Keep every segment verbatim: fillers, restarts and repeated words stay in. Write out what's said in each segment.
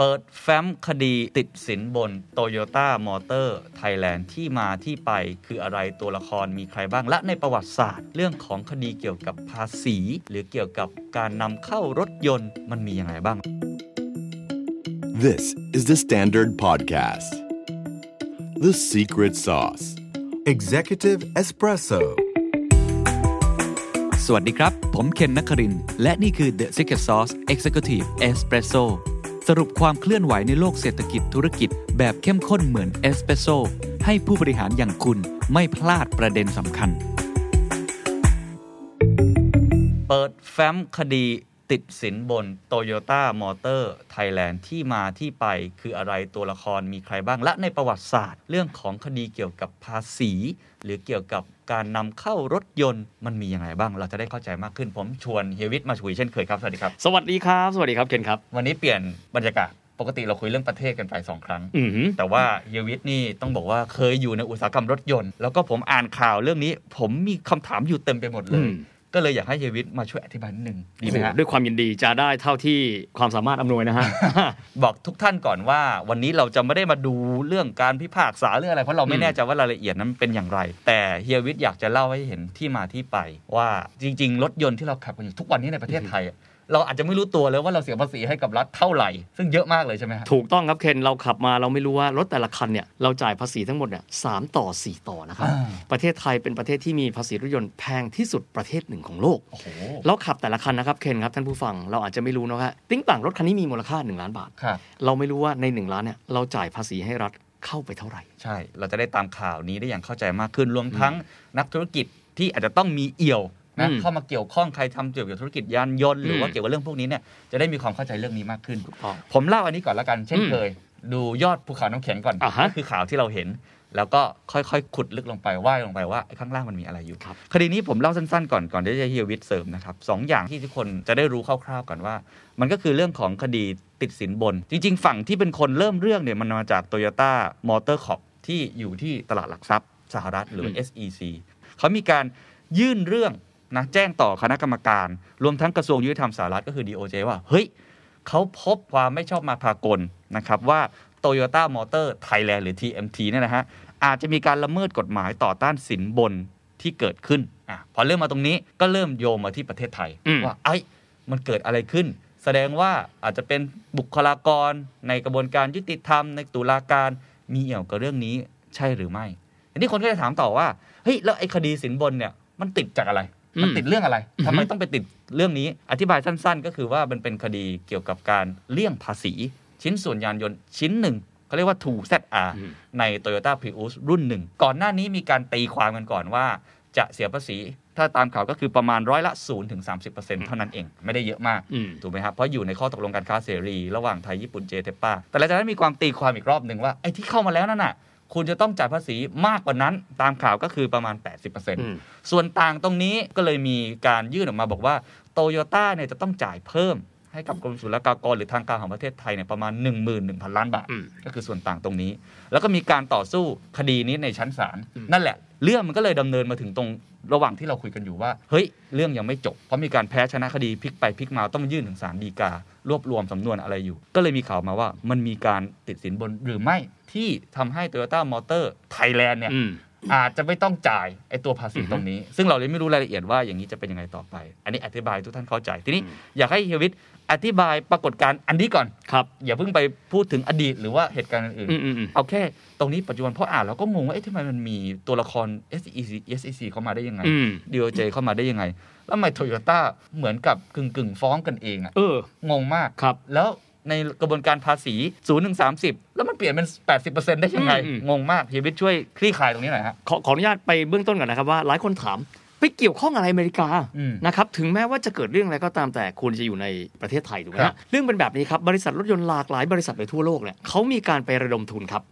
เปิดแฟ้มคดีติดสินบน Toyota Motor Thailand ที่มาที่ไปคืออะไรตัวละครมีใครบ้างและในประวัติศาสตร์เรื่องของคดีเกี่ยวกับภาษีหรือเกี่ยวกับการนำเข้ารถยนต์มันมีอย่างไรบ้าง This is the Standard Podcast The Secret Sauce Executive Espresso สวัสดีครับผมเคนนครินทร์และนี่คือ The Secret Sauce Executive Espressoสรุปความเคลื่อนไหวในโลกเศรษฐกิจธุรกิจแบบเข้มข้นเหมือนเอสเปรสโซ่ให้ผู้บริหารอย่างคุณไม่พลาดประเด็นสำคัญเปิดแฟ้มคดีติดสินบน Toyota Motor Thailand ที่มาที่ไปคืออะไรตัวละครมีใครบ้างและในประวัติศาสตร์เรื่องของคดีเกี่ยวกับภาษีหรือเกี่ยวกับการนำเข้ารถยนต์มันมีอย่างไรบ้างเราจะได้เข้าใจมากขึ้นผมชวนเฮวิทมาคุยเช่นเคยครับสวัสดีครับสวัสดีครับสวัสดีครับเคนครับวันนี้เปลี่ยนบรรยากาศปกติเราคุยเรื่องประเทศกันไปสองครั้งแต่ว่าเฮวิทนี่ต้องบอกว่าเคยอยู่ในอุตสาหกรรมรถยนต์แล้วก็ผมอ่านข่าวเรื่องนี้ผมมีคำถามอยู่เต็มไปหมดเลยก็เลยอยากให้เฮวิทมาช่วยอธิบายนิดนึงดีไหมฮะด้วยความยินดีจะได้เท่าที่ความสามารถอำนวยนะฮะ บอกทุกท่านก่อนว่าวันนี้เราจะไม่ได้มาดูเรื่องการพิพากษาเรื่องอะไรเพราะเราไม่แน่ใจว่ารายละเอียดนั้นเป็นอย่างไรแต่เฮวิทอยากจะเล่าให้เห็นที่มาที่ไปว่าจริงๆรถยนต์ที่เราขับกันอยู่ทุกวันนี้ในประเทศไทยเราอาจจะไม่รู้ตัวเลยว่าเราเสียภาษีให้กับรัฐเท่าไหร่ซึ่งเยอะมากเลยใช่ไหมครับถูกต้องครับเคนเราขับมาเราไม่รู้ว่ารถแต่ละคันเนี่ยเราจ่ายภาษีทั้งหมดเนี่ยสามต่อสี่ต่อนะครับประเทศไทยเป็นประเทศที่มีภาษีรถยนต์แพงที่สุดประเทศหนึ่งของโลกเราขับแต่ละคันนะครับเคนครับท่านผู้ฟังเราอาจจะไม่รู้นะครับติ้งต่างรถคันนี้มีมูลค่าหนึ่งล้านบาทเราไม่รู้ว่าในหนึ่งล้านเนี่ยเราจ่ายภาษีให้รัฐเข้าไปเท่าไหร่ใช่เราจะได้ตามข่าวนี้ได้อย่างเข้าใจมากขึ้นรวมทั้งนักธุรกิจที่อาจจะต้องมีเอี่ยวนะเข้ามาเกี่ยวข้องใครทำเกี่ยวกับธุรกิจยานยนต์หรือว่าเกี่ยวกับเรื่องพวกนี้เนี่ยจะได้มีความเข้าใจเรื่องนี้มากขึ้นผมเล่าอันนี้ก่อนละกันเช่นเคยดูยอดภูเขาน้ำแข็งก่อนก็คือข่าวที่เราเห็นแล้วก็ค่อยๆขุดลึกลงไปว่ายลงไปว่าข้างล่างมันมีอะไรอยู่คดีนี้ผมเล่าสั้นๆก่อนก่อนที่จะเฮียวิทย์เสริมนะครับสองอย่างที่ทุกคนจะได้รู้คร่าวๆก่อนว่ามันก็คือเรื่องของคดีติดสินบนจริงๆฝั่งที่เป็นคนเริ่มเรื่องเนี่ยมันมาจาก Toyota Motor Corp ที่อยู่ที่ตลาดหลักทรัพย์สหรัฐหรือ เอส อี ซี เขามีการยื่นเรื่องนะแจ้งต่อคณะกรรมการรวมทั้งกระทรวงยุติธรรมสหรัฐก็คือ ดี โอ เจ ว่าเฮ้ยเขาพบความไม่ชอบมาพากลนะครับว่า Toyota Motor Thailand หรือ ที เอ็ม ที เนี่ยนะฮะอาจจะมีการละเมิดกฎหมายต่อต้านสินบนที่เกิดขึ้นอ่ะพอเริ่มมาตรงนี้ก็เริ่มโยงมาที่ประเทศไทยว่าไอ้มันเกิดอะไรขึ้นแสดงว่าอาจจะเป็นบุคลากรในกระบวนการยุติธรรมในตุลาการมีเอี่ยวกับเรื่องนี้ใช่หรือไม่อันนี้คนก็จะถามต่อว่าเฮ้ยแล้วไอ้คดีสินบนเนี่ยมันติดจากอะไรมันติดเรื่องอะไรทำไมต้องไปติดเรื่องนี้อธิบายสั้นๆก็คือว่ามันเป็นคดีเกี่ยวกับการเลี่ยงภาษีชิ้นส่วนยานยนต์ชิ้นหนึ่งเขาเรียกว่า ทู แซด อาร์ ใน Toyota Prius รุ่นหนึ่งก่อนหน้านี้มีการตีความกันก่อนว่าจะเสียภาษีถ้าตามข่าวก็คือประมาณร้อยละ ศูนย์ถึงสามสิบเปอร์เซ็นต์ เท่านั้นเองไม่ได้เยอะมากถูกไหมครับเพราะอยู่ในข้อตกลงการค้าเสรีระหว่างไทยญี่ปุ่น เจ ที อี พี เอ แต่หลังจากนั้นมีความตีความอีกรอบนึงว่าไอ้ที่เข้ามาแล้วนั่นน่ะคุณจะต้องจ่ายภาษีมากกว่านั้นตามข่าวก็คือประมาณ แปดสิบเปอร์เซ็นต์ ส่วนต่างตรงนี้ก็เลยมีการยื่นออกมาบอกว่า Toyota เนี่ยจะต้องจ่ายเพิ่มให้กับกรมศุลกากรหรือทางการของประเทศไทยเนี่ยประมาณ หนึ่งหมื่นหนึ่งพัน ล้านบาทก็คือส่วนต่างตรงนี้แล้วก็มีการต่อสู้คดีนี้ในชั้นศาลนั่นแหละเรื่องมันก็เลยดำเนินมาถึงตรงระหว่างที่เราคุยกันอยู่ว่าเฮ้ยเรื่องยังไม่จบเพราะมีการแพ้ชนะคดีพลิกไปพลิกมาต้องยื่นถึงศาลฎีการวบรวมสำนวนอะไรอยู่ก็เลยมีข่าวมาว่ามันมีการติดสินบนหรือไม่ที่ทำให้ Toyota Motor Thailand เนี่ยอาจจะไม่ต้องจ่ายไอ้ตัวภาษีตรงนี้ซึ่งเราเลยไม่รู้รายละเอียดว่าอย่างนี้จะเป็นยังไงต่อไปอันนี้อธิบายทุกท่านเข้าใจทีนี้อยากให้เฮวิทอธิบายปรากฏการณ์อันนี้ก่อนครับอย่าเพิ่งไปพูดถึงอดีตหรือว่าเหตุการณ์อื่นๆเอาแค่ตรงนี้ปัจจุบันเพราะอ่านเราก็งงว่าเอ๊ะทำไมมันมีตัวละคร เอส อี ซี เอส อี ซี เข้ามาได้ยังไง ดี โอ เจ เข้ามาได้ยังไงแล้วทำไม Toyota เหมือนกับกึ่งๆฟ้องกันเองอ่ะเอองงมากครับแล้วในกระบวนการภาษี ศูนย์ถึงสามสิบ แล้วมันเปลี่ยนเป็น แปดสิบเปอร์เซ็นต์ ได้ยังไงงงมากเฮียวิทย์ช่วยคลี่คลายตรงนี้หน่อยฮะขอขออนุญาตไปเบื้องต้นก่อนนะครับว่าหลายคนถามไปเกี่ยวข้องอะไรอเมริกานะครับถึงแม้ว่าจะเกิดเรื่องอะไรก็ตามแต่ควรจะอยู่ในประเทศไทยถูกไหมฮะเรื่องเป็นแบบนี้ครับบริษัทรถยนต์หลากหลายบริษัทในทั่วโลกเนี่ยเขามีการไประดมทุนครับ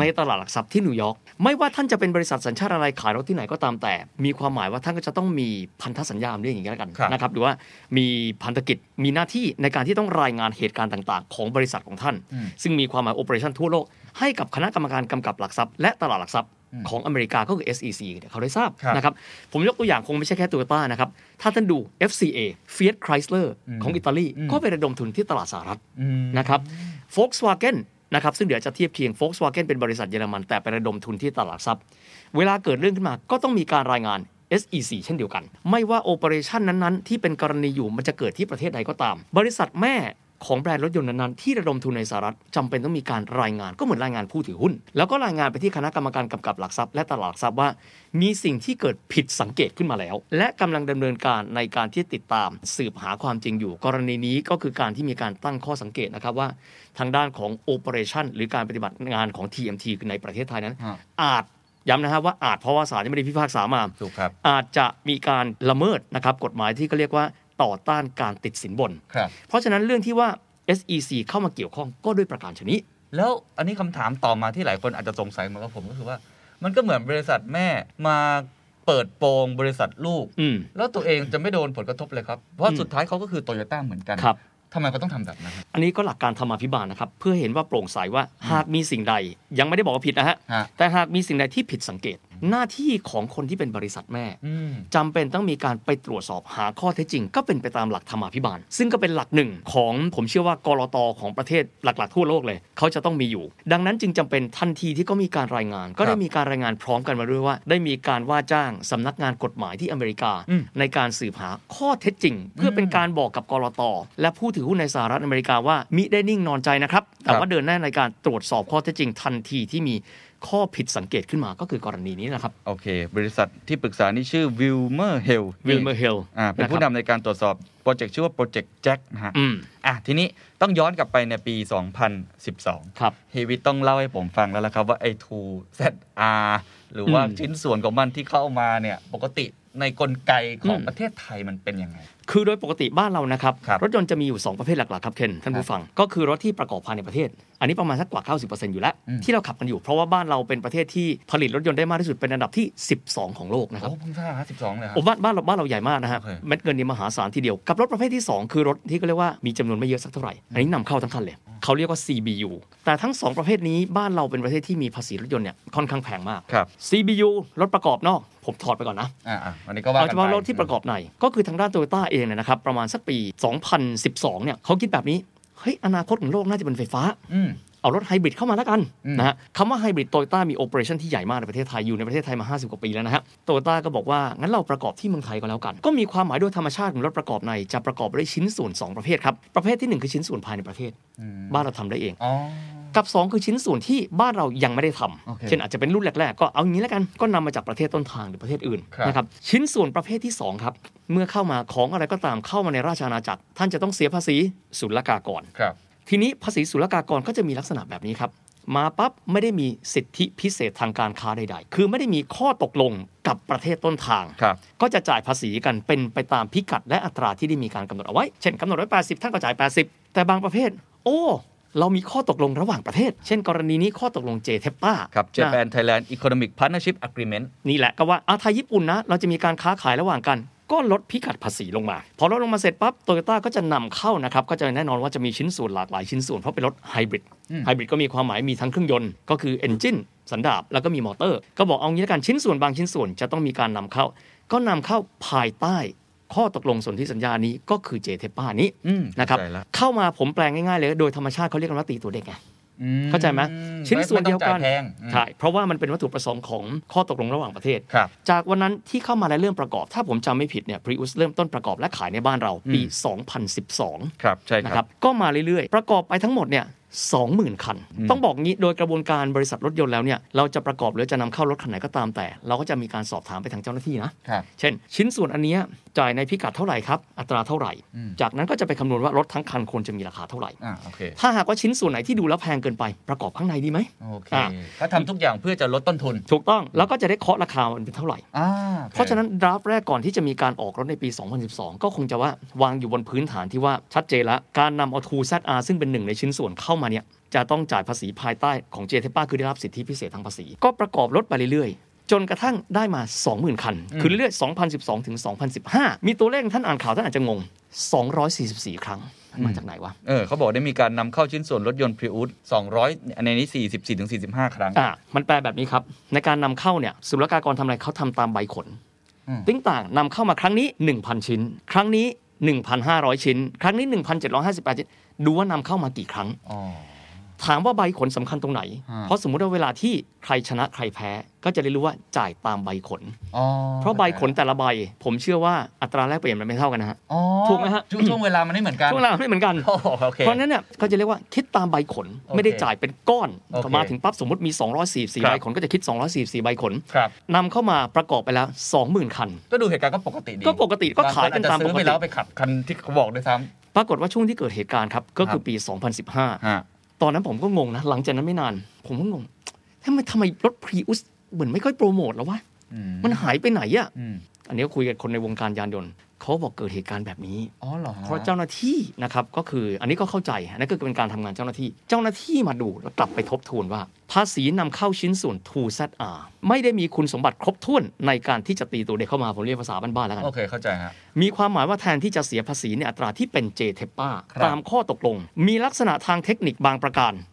ในตลาดหลักทรัพย์ที่นิวยอร์กไม่ว่าท่านจะเป็นบริษัทสัญชาติอะไรขายรถที่ไหนก็ตามแต่มีความหมายว่าท่านก็จะต้องมีพันธสัญญาเรื่องอย่างนี้แล้วกันนะครับหรือว่ามีพันธกิจมีหน้าที่ในการที่ต้องรายงานเหตุการณ์ต่างๆของบริษัทของท่านซึ่งมีความหมายโอเปอเรชั่นทั่วโลกให้กับคณะกรรมการกำกับหลักทรัพย์และตลาดหลักทรัพย์ของอเมริกาก็คือ เอส อี ซี เขาได้ทราบนะครับผมยกตัวอย่างคงไม่ใช่แค่ Toyota นะครับถ้าท่านดู เอฟ ซี เอ Fiat Chrysler ของอิตาลีก็ไประดมทุนที่ตลาดสหรัฐนะครับ Volkswagen นะครับซึ่งเดี๋ยวจะเทียบเคียง Volkswagen เป็นบริษัทเยอรมันแต่ไประดมทุนที่ตลาดทรัพย์เวลาเกิดเรื่องขึ้นมาก็ต้องมีการรายงาน เอส อี ซี เช่นเดียวกันไม่ว่าโอเปอเรชั่นนั้นๆที่เป็นกรณีอยู่มันจะเกิดที่ประเทศใดก็ตามบริษัทแม่ของแบรนด์รถยนต์นั้นๆที่ระดมทุนในสหรัฐจำเป็นต้องมีการรายงานก็เหมือนรายงานผู้ถือหุ้นแล้วก็รายงานไปที่คณะกรรมการกำกับหลักทรัพย์และตลาดหลักทรัพย์ว่ามีสิ่งที่เกิดผิดสังเกตขึ้นมาแล้วและกำลังดำเนินการในการที่ติดตามสืบหาความจริงอยู่กรณีนี้ก็คือการที่มีการตั้งข้อสังเกตนะครับว่าทางด้านของโอเปอเรชั่นหรือการปฏิบัติงานของ ที เอ็ม ที ในประเทศไทยนั้นอาจย้ำนะครับว่าอาจเพราะว่าศาลยังไม่ได้พิพากษามาอาจจะมีการละเมิดนะครับกฎหมายที่เขาเรียกว่าต่อต้านการติดสินบนเพราะฉะนั้นเรื่องที่ว่า เอส อี ซี เข้ามาเกี่ยวข้องก็ด้วยประการชนิดแล้วอันนี้คำถามต่อมาที่หลายคนอาจจะสงสัยเหมือนกับผมก็คือว่ามันก็เหมือนบริษัทแม่มาเปิดโปงบริษัทลูกแล้วตัวเองจะไม่โดนผลกระทบเลยครับเพราะสุดท้ายเขาก็คือ Toyota เหมือนกันทำไมเขาต้องทำแบบนั้นอันนี้ก็หลักการธรรมาภิบาลนะครับเพื่อเห็นว่าโปร่งใสว่าหากมีสิ่งใดยังไม่ได้บอกว่าผิดนะฮะแต่หากมีสิ่งใดที่ผิดสังเกตหน้าที่ของคนที่เป็นบริษัทแม่จำเป็นต้องมีการไปตรวจสอบหาข้อเท็จจริงก็เป็นไปตามหลักธรรมาภิบาลซึ่งก็เป็นหลักหนึ่งของผมเชื่อว่ากลต.ของประเทศหลักๆทั่วโลกเลยเขาจะต้องมีอยู่ดังนั้นจึงจำเป็นทันทีที่ก็มีการรายงานก็ได้มีการรายงานพร้อมกันมาด้วยว่าได้มีการว่าจ้างสำนักงานกฎหมายที่อเมริกาในการสืบหาข้อเท็จจริงเพื่อเป็นการบอกกับกลต.และผู้ถือหุ้นในสหรัฐอเมริกาว่ามิได้นิ่งนอนใจนะครับแต่ว่าเดินหน้าในการตรวจสอบข้อเท็จจริงทันทีที่มีข้อผิดสังเกตขึ้นมาก็คือกรณีนี้นะครับโอเคบริษัทที่ปรึกษานี่ชื่อวิลเมอร์เฮลวิลเมอร์เฮลอ่าเป็นผู้นำในการตรวจสอบโปรเจกต์ชื่อว่าโปรเจกต์แจ็คนะฮะอ่ะทีนี้ต้องย้อนกลับไปในปีสองพันสิบสองครับเฮวิตต้องเล่าให้ผมฟังแล้วล่ะครับว่าไอ้ ทู แซด อาร์ หรือว่าชิ้นส่วนของมันที่เข้ามาเนี่ยปกติในกลไกของประเทศไทยมันเป็นยังไงคือโดยปกติบ้านเรานะครับรถยนต์จะมีอยู่สองประเภทหลักๆครับเคนท่านผู้ฟังก็คือรถที่ประกอบภายในประเทศอันนี้ประมาณสักกว่า เก้าสิบเปอร์เซ็นต์ อยู่แล้วที่เราขับกันอยู่เพราะว่าบ้านเราเป็นประเทศที่ผลิตรถยนต์ได้มากที่สุดเป็นอันดับที่สิบสองของโลกนะครับโอ้เพิ่งทราบฮะสิบสองเลยครับโอ้บ้านบ้านเราบ้านเราใหญ่มากนะฮะเม็ดเงินนี่มหาศาลทีเดียวกับรถประเภทที่สองคือรถที่ก็เรียกว่ามีจำนวนไม่เยอะสักเท่าไหร่อันนี้นำเข้าทั้งคันเลยเขาเรียกว่า ซี บี ยู แต่ทั้งสองประเภทนี้บ้านเราเป็นประเทศที่มีภาษีรถยนต์เนี่ยค่อนข้างแพงมาก ซี บี ยู รถประกอบนอกผมถอดไปก่อนนะอ่าๆอันนี้ก็ว่ากันไปเอาเฉพาะรถที่ประกอบในก็คือทางด้าน Toyota เองเนี่ยนะครับประมาณสักปีสองพันสิบสองเนี่ยเขาคิดแบบนี้เฮ้ยอนาคตของโลกน่าจะเป็นไฟฟ้าเอารถไฮบริดเข้ามาแล้วกันนะฮะคำว่าไฮบริด Toyota มีโอเปอเรชั่นที่ใหญ่มากในประเทศไทยอยู่ในประเทศไทยมาห้าสิบกว่าปีแล้วนะฮะ Toyota ก็บอกว่างั้นเราประกอบที่เมืองไทยก็แล้วกันก็มีความหมายโดยธรรมชาติของรถประกอบในจะประกอบด้วยชิ้นส่วนสองประเภทครับประเภทที่หนึ่งคือชิ้นส่วนภายในประเทศบ้านเราทำได้เองกับสองคือชิ้นส่วนที่บ้านเรายังไม่ได้ทำ okay. เช่นอาจจะเป็นรุ่นแรกๆก็เอางี้แล้วกันก็นำมาจากประเทศต้นทางหรือประเทศอื่นนะครับชิ้นส่วนประเภทที่สองครับเมื่อเข้ามาของอะไรก็ตามเข้ามาในราชอาณาจักรท่านจะต้องเสียภาษีศุลกากรทีนี้ภาษีศุลกากรก็จะมีลักษณะแบบนี้ครับมาปั๊บไม่ได้มีสิทธิพิเศษทางการค้าใดๆคือไม่ได้มีข้อตกลงกับประเทศต้นทางก็จะจ่ายภาษีกันเป็นไปตามพิกัดและอัตราที่ได้มีการกำหนดเอาไว้เช่นกำหนดไว้แปดสิบท่านก็จ่ายแปดสิบแต่บางประเภทโอ้เรามีข้อตกลงระหว่างประเทศเช่นกรณีนี้ข้อตกลง เจ ที อี พี เอ ครับ Japan Thailand Economic Partnership Agreement นี่แหละก็ว่าอาไทยญี่ปุ่นนะเราจะมีการค้าขายระหว่างกันก็ลดพิกัดภาษีลงมาพอลดลงมาเสร็จปั๊บ Toyota ก็จะนำเข้านะครับก็จะแน่นอนว่าจะมีชิ้นส่วนหลากหลายชิ้นส่วนเพราะเป็นรถไฮบริดไฮบริดก็มีความหมายมีทั้งเครื่องยนต์ก็คือ Engine สันดาปแล้วก็มีมอเตอร์ก็บอกเอางี้ละกันชิ้นส่วนบางชิ้นส่วนจะต้องมีการนำเข้าก็นำเข้าภายใต้ข้อตกลงสนธิสัญญานี้ก็คือ เจ ที อี พี เอ นี้นะครับเข้ามาผมแปลงง่ายๆเลยโดยธรรมชาติเขาเรียกกันว่าตีตัวเด็กไงเข้าใจไหมชิ้นส่วนเดียวกันใช่เพราะว่ามันเป็นวัตถุประสงค์ของข้อตกลงระหว่างประเทศจากวันนั้นที่เข้ามาในเรื่องประกอบถ้าผมจำไม่ผิดเนี่ย Prius เริ่มต้นประกอบและขายในบ้านเราปีสองพันสิบสองครับใช่ครับก็มาเรื่อยๆประกอบไปทั้งหมดเนี่ยสองหมื่น คันต้องบอกงี้โดยกระบวนการบริษัทรถยนต์แล้วเนี่ยเราจะประกอบหรือจะนำเข้ารถคันไหนก็ตามแต่เราก็จะมีการสอบถามไปทางเจ้าหน้าที่นะเช่นชิ้นส่วนอันนี้จ่ายในพิกัดเท่าไหร่ครับอัตราเท่าไหร่จากนั้นก็จะไปคำนวณว่ารถทั้งคันควรจะมีราคาเท่าไหร่ถ้าหากว่าชิ้นส่วนไหนที่ดูแล้วแพงเกินไปประกอบข้างในดีไหมถ้าทำทุกอย่างเพื่อจะลดต้นทุนถูกต้องแล้วก็จะได้เคาะราคามันเป็นเท่าไหร่เพราะฉะนั้นดราฟแรกก่อนที่จะมีการออกรถในปีสองพันสิบสองก็คงจะว่าวางอยู่บนพื้นฐานที่ว่าชัดเจนละการนำเอา ทู แซด อาร์ ซึ่งเป็นหนึ่งในชิ้นส่วนเข้ามาเนี่ยจะต้องจ่ายภาษีภายใต้ของ เจ ที อี พี เอ คือได้รับสิทธิพิเศษทางภาษีก็ประกอบรถไปเรื่อยๆจนกระทั่งได้มา สองหมื่น คันคือเรื่อยๆสองพันสิบสองถึงสองพันสิบห้ามีตัวเลขท่านอ่านข่าวท่านอาจจะงงสองร้อยสี่สิบสี่ครั้งมาจากไหนวะเออเขาบอกได้มีการนำเข้าชิ้นส่วนรถยนต์ Prius สองร้อยในนี้สี่สิบสี่ถึงสี่สิบห้าครั้งอ่ะมันแปลแบบนี้ครับในการนำเข้าเนี่ยศุลกากรทำอะไรเขาทำตามใบขนต่างๆนำเข้ามาครั้งนี้ หนึ่งพัน ชิ้นครั้งนี้ หนึ่งพันห้าร้อย ชิ้นครั้งนี้ หนึ่งพันเจ็ดร้อยห้าสิบแปด ชิ้นดูว่านำเข้ามากี่ครั้ง ถามว่าใบขนสำคัญตรงไหนเพราะสมมติว่าเวลาที่ใครชนะใครแพ้ก็จะได้รู้ว่าจ่ายตามใบขนเพราะใบขนแต่ละใบผมเชื่อว่าอัตราแลกเปลี่ยนมันไม่เท่ากันนะฮะถูกไหมฮะช่วงเวลามันไม่เหมือนกันช่วงเวลาไม่เหมือนกันเพราะนั้นเนี่ยก็จะเรียกว่าคิดตามใบขนไม่ได้จ่ายเป็นก้อนมาถึงปั๊บสมมติมีสองร้อยสี่สิบสี่ใบขนก็จะคิดสองร้อยสี่สิบสี่ใบขนนำเข้ามาประกอบไปแล้ว สองหมื่น คันก็ดูเหตุการณ์ก็ปกติดีก็ปกติก็ขายกันตามปกติซื้อไปแล้วไปขับคันที่เขาบอกด้วยซ้ำปรากฏว่าช่วงที่เกิดเหตุการณ์ครับก็คือปีสองพันสิบห้าตอนนั้นผมก็งงนะหลังจากนั้นไม่นานผมก็งงทำไมทำไมรถ Prius เหมือนไม่ค่อยโปรโมทแล้ววะมันหายไปไหนอ่ะอันนี้ก็คุยกับคนในวงการยานยนต์เขาบอกเกิดเหตุการณ์แบบนี้อ๋อเหรอเพราะเจ้าหน้าที่นะครับก็คืออันนี้ก็เข้าใจนั่นก็คือเป็นการทำงานเจ้าหน้าที่เจ้าหน้าที่มาดูแล้วกลับไปทบทวนว่าภาษีนำเข้าชิ้นส่วน ทู แซด อาร์ ไม่ได้มีคุณสมบัติครบถ้วนในการที่จะตีตัวเด็กเข้ามาผมเรียกภาษาบ้านๆแล้วกันโอเคเข้าใจฮะมีความหมายว่าแทนที่จะเสียภาษีในอัตราที่เป็น เจ ที อี พี เอ ตามข้อตกลงมีลักษณะทางเทคนิคบางประการ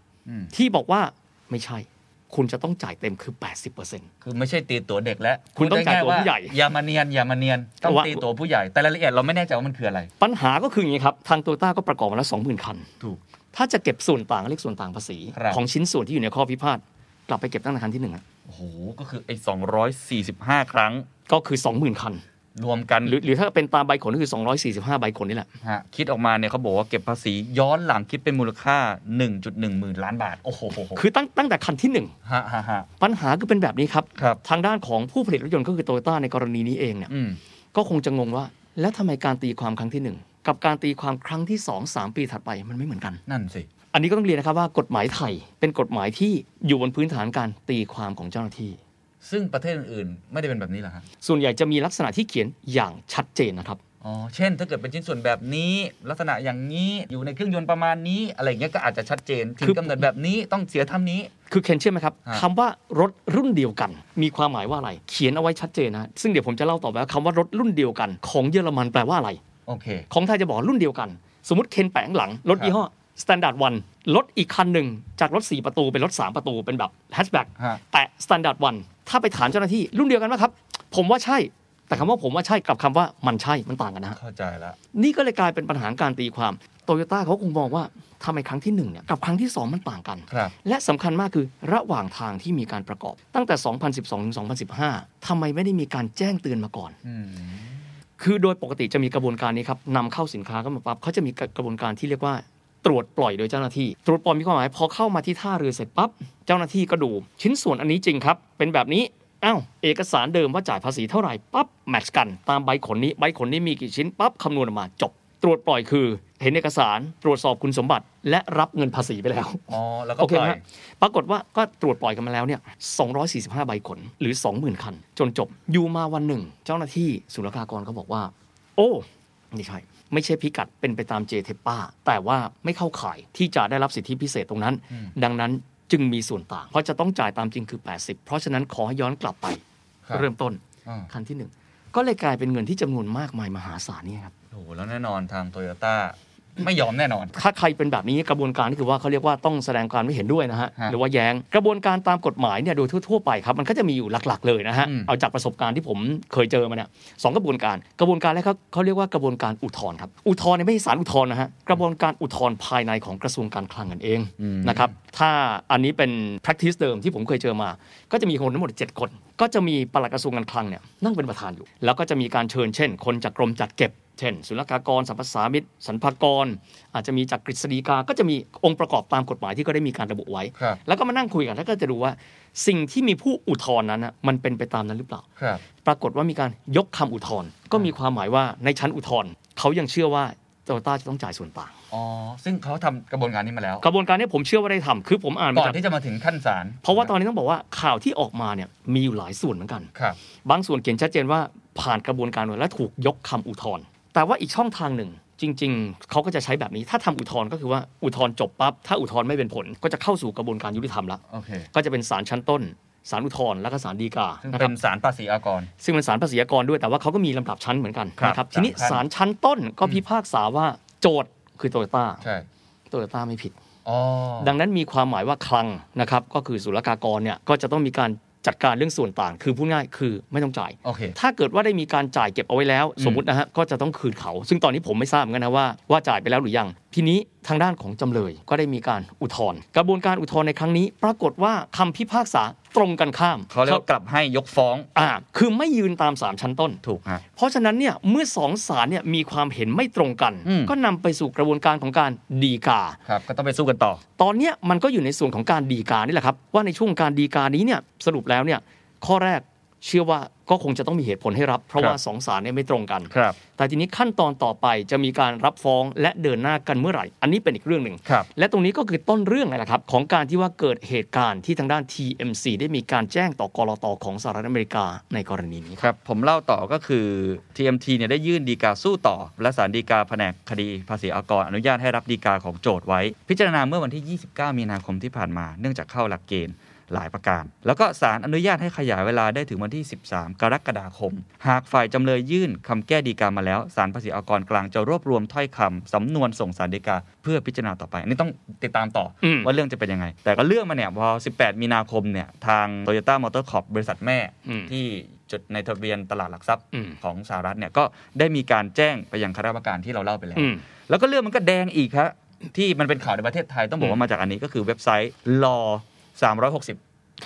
ที่บอกว่าไม่ใช่คุณจะต้องจ่ายเต็มคือ แปดสิบเปอร์เซ็นต์ คือไม่ใช่ตีตัวเด็กแล้วคุณต้องจ่ายตัวผู้ใหญ่อย่ามาเนียนอย่ามาเนียนต้องตีตัวผู้ใหญ่แต่รายละเอียดเราไม่แน่ใจว่ามันคืออะไรปัญหาก็คืออย่างนี้ครับทาง Toyota ก็ประกอบมาแล้ว สองหมื่น คันถูกถ้าจะเก็บส่วนต่างเรียกส่วนต่างภาษีของชิ้นส่วนที่อยู่ในข้อพิพาทกลับไปเก็บตั้งแต่ครั้งที่หนึ่งอ่ะโอ้โหก็คือไอ้สองร้อยสี่สิบห้าครั้งก็คือ สองหมื่น คันรวมกันหรือหรือถ้าเป็นตามใบขนก็คือสองร้อยสี่สิบห้าใบขนนี่แหละฮะคิดออกมาเนี่ยเขาบอกว่าเก็บภาษีย้อนหลังคิดเป็นมูลค่า หนึ่งจุดหนึ่ง หมื่นล้านบาทโอ้โหคือตั้งตั้งแต่คันที่หนึ่งฮะฮะปัญหาคือเป็นแบบนี้ครับทางด้านของผู้ผลิตรถยนต์ก็คือ Toyota ในกรณีนี้เองเนี่ยก็คงจะงงว่าแล้วทำไมการตีความครั้งที่หนึ่งกับการตีความครั้งที่สอง สามปีถัดไปมันไม่เหมือนกันนั่นสิอันนี้ก็ต้องเรียนนะครับว่ากฎหมายไทยเป็นกฎหมายที่อยู่บนพื้นฐานการตีความของเจ้าหน้าที่ซึ่งประเทศอื่นๆไม่ได้เป็นแบบนี้หรอครับส่วนใหญ่จะมีลักษณะที่เขียนอย่างชัดเจนนะครับอ๋อเช่นถ้าเกิดเป็นชิ้นส่วนแบบนี้ลักษณะอย่างนี้อยู่ในเครื่องยนต์ประมาณนี้อะไรอย่างเงี้ยก็อาจจะชัดเจนถึงกำหนดแบบนี้ต้องเสียเท่านี้คือเคนเชื่อไหมครับคำว่ารถรุ่นเดียวกันมีความหมายว่าอะไรเขียนเอาไว้ชัดเจนนะซึ่งเดี๋ยวผมจะเล่าต่อไปว่าคำว่ารถรุ่นเดียวกันของเยอรมันแปลว่าอะไรโอเคของไทยจะบอกรุ่นเดียวกันสมมติเคนแปะข้างหลังรถยี่ห้อStandard หนึ่ง รถอีกคันหนึ่งจากรถสี่ประตูเป็นรถสามประตูเป็นแบบแฮชแบ็กแต่ Standard หนึ่งถ้าไปถามเจ้าหน้าที่รุ่นเดียวกันป่ะครับผมว่าใช่แต่คำว่าผมว่าใช่กับคำว่ามันใช่มันต่างกันนะเข้าใจแล้วนี่ก็เลยกลายเป็นปัญหาการตีความ Toyota เขาคงมองว่าทำไมครั้งที่หนึ่งเนี่ยกับครั้งที่สองมันต่างกันและสำคัญมากคือระหว่างทางที่มีการประกอบตั้งแต่สองพันสิบสองถึงสองพันสิบห้าทำไมไม่ได้มีการแจ้งเตือนมาก่อนคือโดยปกติจะมีกระบวนการนี้ครับนำเข้าสินค้าก็มาปั๊บเขาจะมีกระบวนการที่เรียกว่าตรวจปล่อยโดยเจ้าหน้าที่ตรวจปล่อยมีความหมายพอเข้ามาที่ท่าเรือเสร็จปั๊บเจ้าหน้าที่ก็ดูชิ้นส่วนอันนี้จริงครับเป็นแบบนี้อ้าวเอกสารเดิมว่าจ่ายภาษีเท่าไหร่ปั๊บแมทช์กันตามใบขนนี้ใบขนนี้มีกี่ชิ้นปั๊บคำนวณออกมาจบตรวจปล่อยคือเห็นเอกสารตรวจสอบคุณสมบัติและรับเงินภาษีไปแล้วอ๋อแล้วก็ปล่อยปรากฏว่าก็ตรวจปล่อยกันมาแล้วเนี่ยสองร้อยสี่สิบห้าใบขนหรือ สองหมื่น คันจนจบอยู่มาวันหนึ่งเจ้าหน้าที่ศุลกากรก็บอกว่าโอ้ไม่ใช่ไม่ใช่พิกัดเป็นไปตาม เจ ที อี พี เอ แต่ว่าไม่เข้าข่ายที่จะได้รับสิทธิพิเศษตรงนั้นดังนั้นจึงมีส่วนต่างเพราะจะต้องจ่ายตามจริงคือแปดสิบเพราะฉะนั้นขอให้ย้อนกลับไปเริ่มต้นคันที่หนึ่งก็เลยกลายเป็นเงินที่จำนวนมากมายมหาศาลนี่ครับโอ้โหแล้วแน่นอนทาง Toyota ไม่ยอมแน่นอนถ้าใครเป็นแบบนี้กระบวนการนี่คือว่าเขาเรียกว่าต้องแสดงความไม่เห็นด้วยนะฮะหรือว่าแย้งกระบวนการตามกฎหมายเนี่ยโดยทั่วๆไปครับมันก็จะมีอยู่หลักๆเลยนะฮะเอาจากประสบการณ์ที่ผมเคยเจอมาเนี่ยสองกระบวนการกระบวนการแรกเขาเรียกว่ากระบวนการอุทธรณ์ครับอุทธรณ์เนี่ยไม่ใช่ศาลอุทธรณ์นะฮะกระบวนการอุทธรณ์ภายในของกระทรวงการคลังกันเองนะครับถ้าอันนี้เป็น practice เดิมที่ผมเคยเจอมาก็จะมีคนทั้งหมดเจ็ดคนก็จะมีปลัดกระทรวงการคลังเนี่ยนั่งเป็นประธานอยู่แล้วก็จะมีการเชิญเช่นคนจากกรมจัดเก็บเช่นศุลกากรสรรพสามิตสรรพากรอาจจะมีจากกฤษฎีกาก็จะมีองค์ประกอบตามกฎหมายที่ก็ได้มีการระบุไว้แล้วก็มานั่งคุยกันแล้วก็จะดูว่าสิ่งที่มีผู้อุทธรณ์นั้นนะมันเป็นไปตามนั้นหรือเปล่าปรากฏว่ามีการยกคำอุทธรณ์ก็มีความหมายว่าในชั้นอุทธรณ์เขายังเชื่อว่าโตโยต้าจะต้องจ่ายส่วนต่างอ๋อซึ่งเขาทำกระบวนการนี้มาแล้วกระบวนการนี้ผมเชื่อว่าได้ทำคือผมอ่านมาก่อนที่จะมาถึงขั้นศาลเพราะว่าตอนนี้ต้องบอกว่าข่าวที่ออกมาเนี่ยมีอยู่หลายส่วนเหมือนกันบางส่วนเขียนชัดเจนว่าผ่านกระบวนการแล้วถูกยกคำอุทธรณ์แต่ว่าอีกช่องทางหนึ่งจริงๆเขาก็จะใช้แบบนี้ถ้าทำอุทธรณ์ก็คือว่าอุทธรณ์จบปั๊บถ้าอุทธรณ์ไม่เป็นผลก็จะเข้าสู่กระบวนการยุติธรรมแล้ว okay. ก็จะเป็นศาลชั้นต้นศาลอุทธรณ์แล้วก็ศาลฎีกาซึ่งเป็นศาลภาษีอากรซึ่งเป็นศาลภาษีอากรด้วยแต่ว่าเขาก็มีลำดับชั้นเหมือนกันนะครับทีนี้ศาลชั้นต้นก็พิพากษาว่าโจทย์คือ Toyota ใช่ Toyota ไม่ผิดดังนั้นมีความหมายว่าคลังนะครับก็คือศุลกากรเนี่ยก็จะต้องมีการจัดการเรื่องส่วนต่างคือพูดง่ายคือไม่ต้องจ่าย okay. ถ้าเกิดว่าได้มีการจ่ายเก็บเอาไว้แล้วสมมุตินะฮะก็จะต้องคืนเขาซึ่งตอนนี้ผมไม่ทราบเหมือนกันนะว่าว่าจ่ายไปแล้วหรือยัง ทีนี้ทางด้านของจำเลยก็ได้มีการอุทธรณ์กระบวนการอุทธรณ์ในครั้งนี้ปรากฏว่าคำพิพากษาตรงกันข้ามเขาเรียกกลับให้ยกฟ้องอ่าคือไม่ยืนตามศาลชั้นต้นถูกฮะเพราะฉะนั้นเนี่ยเมื่อสองศาลเนี่ยมีความเห็นไม่ตรงกันก็นำไปสู่กระบวนการของการฎีกาครับก็ต้องไปสู้กันต่อตอนเนี้ยมันก็อยู่ในส่วนของการฎีกานี่แหละครับว่าในช่วงการฎีกานี้เนี่ยสรุปแล้วเนี่ยข้อแรกเชื่อว่าก็คงจะต้องมีเหตุผลให้รับเพราะว่าสองศาลเนี่ยไม่ตรงกันแต่ทีนี้ขั้นตอนต่อไปจะมีการรับฟ้องและเดินหน้ากันเมื่อไหร่อันนี้เป็นอีกเรื่องหนึ่งและตรงนี้ก็คือต้นเรื่องเลยนะครับของการที่ว่าเกิดเหตุการณ์ที่ทางด้าน ที เอ็ม ซี ได้มีการแจ้งต่อกลต.ของสหรัฐอเมริกาในกรณีนี้ครับผมเล่าต่อก็คือ ที เอ็ม ที เนี่ยได้ยื่นฎีกาสู้ต่อและศาลฎีกาแผนกคดีภาษีอากรอนุญาตให้รับฎีกาของโจทก์ไว้พิจารณาเมื่อวันที่ยี่สิบเก้ามีนาคมที่ผ่านมาเนื่องจากเข้าหลักเกณฑ์หลายประการแล้วก็ศาลอนุญาตให้ขยายเวลาได้ถึงวันที่สิบสามกรกฎาคมหากฝ่ายจำเลยยื่นคำแก้ฎีกามาแล้วศาลภาษีอากรกลางจะรวบรวมถ้อยคำสำนวนส่งศาลฎีกาเพื่อพิจารณาต่อไปอันนี้ต้องติดตามต่อว่าเรื่องจะเป็นยังไงแต่ก็เรื่องมาเนี่ยพอสิบแปดมีนาคมเนี่ยทาง Toyota Motor Corp บริษัทแม่ที่จดในทะเบียนตลาดหลักทรัพย์ของสหรัฐเนี่ยก็ได้มีการแจ้งไปยังคณะกรรมการที่เราเล่าไปแล้วแล้วก็เรื่องมันก็แดงอีกฮะที่มันเป็นข่าวในประเทศไทยต้องบอกว่ามาจากอันนี้ก็คือเว็บไซต์ Lawสามร้อยหกสิบ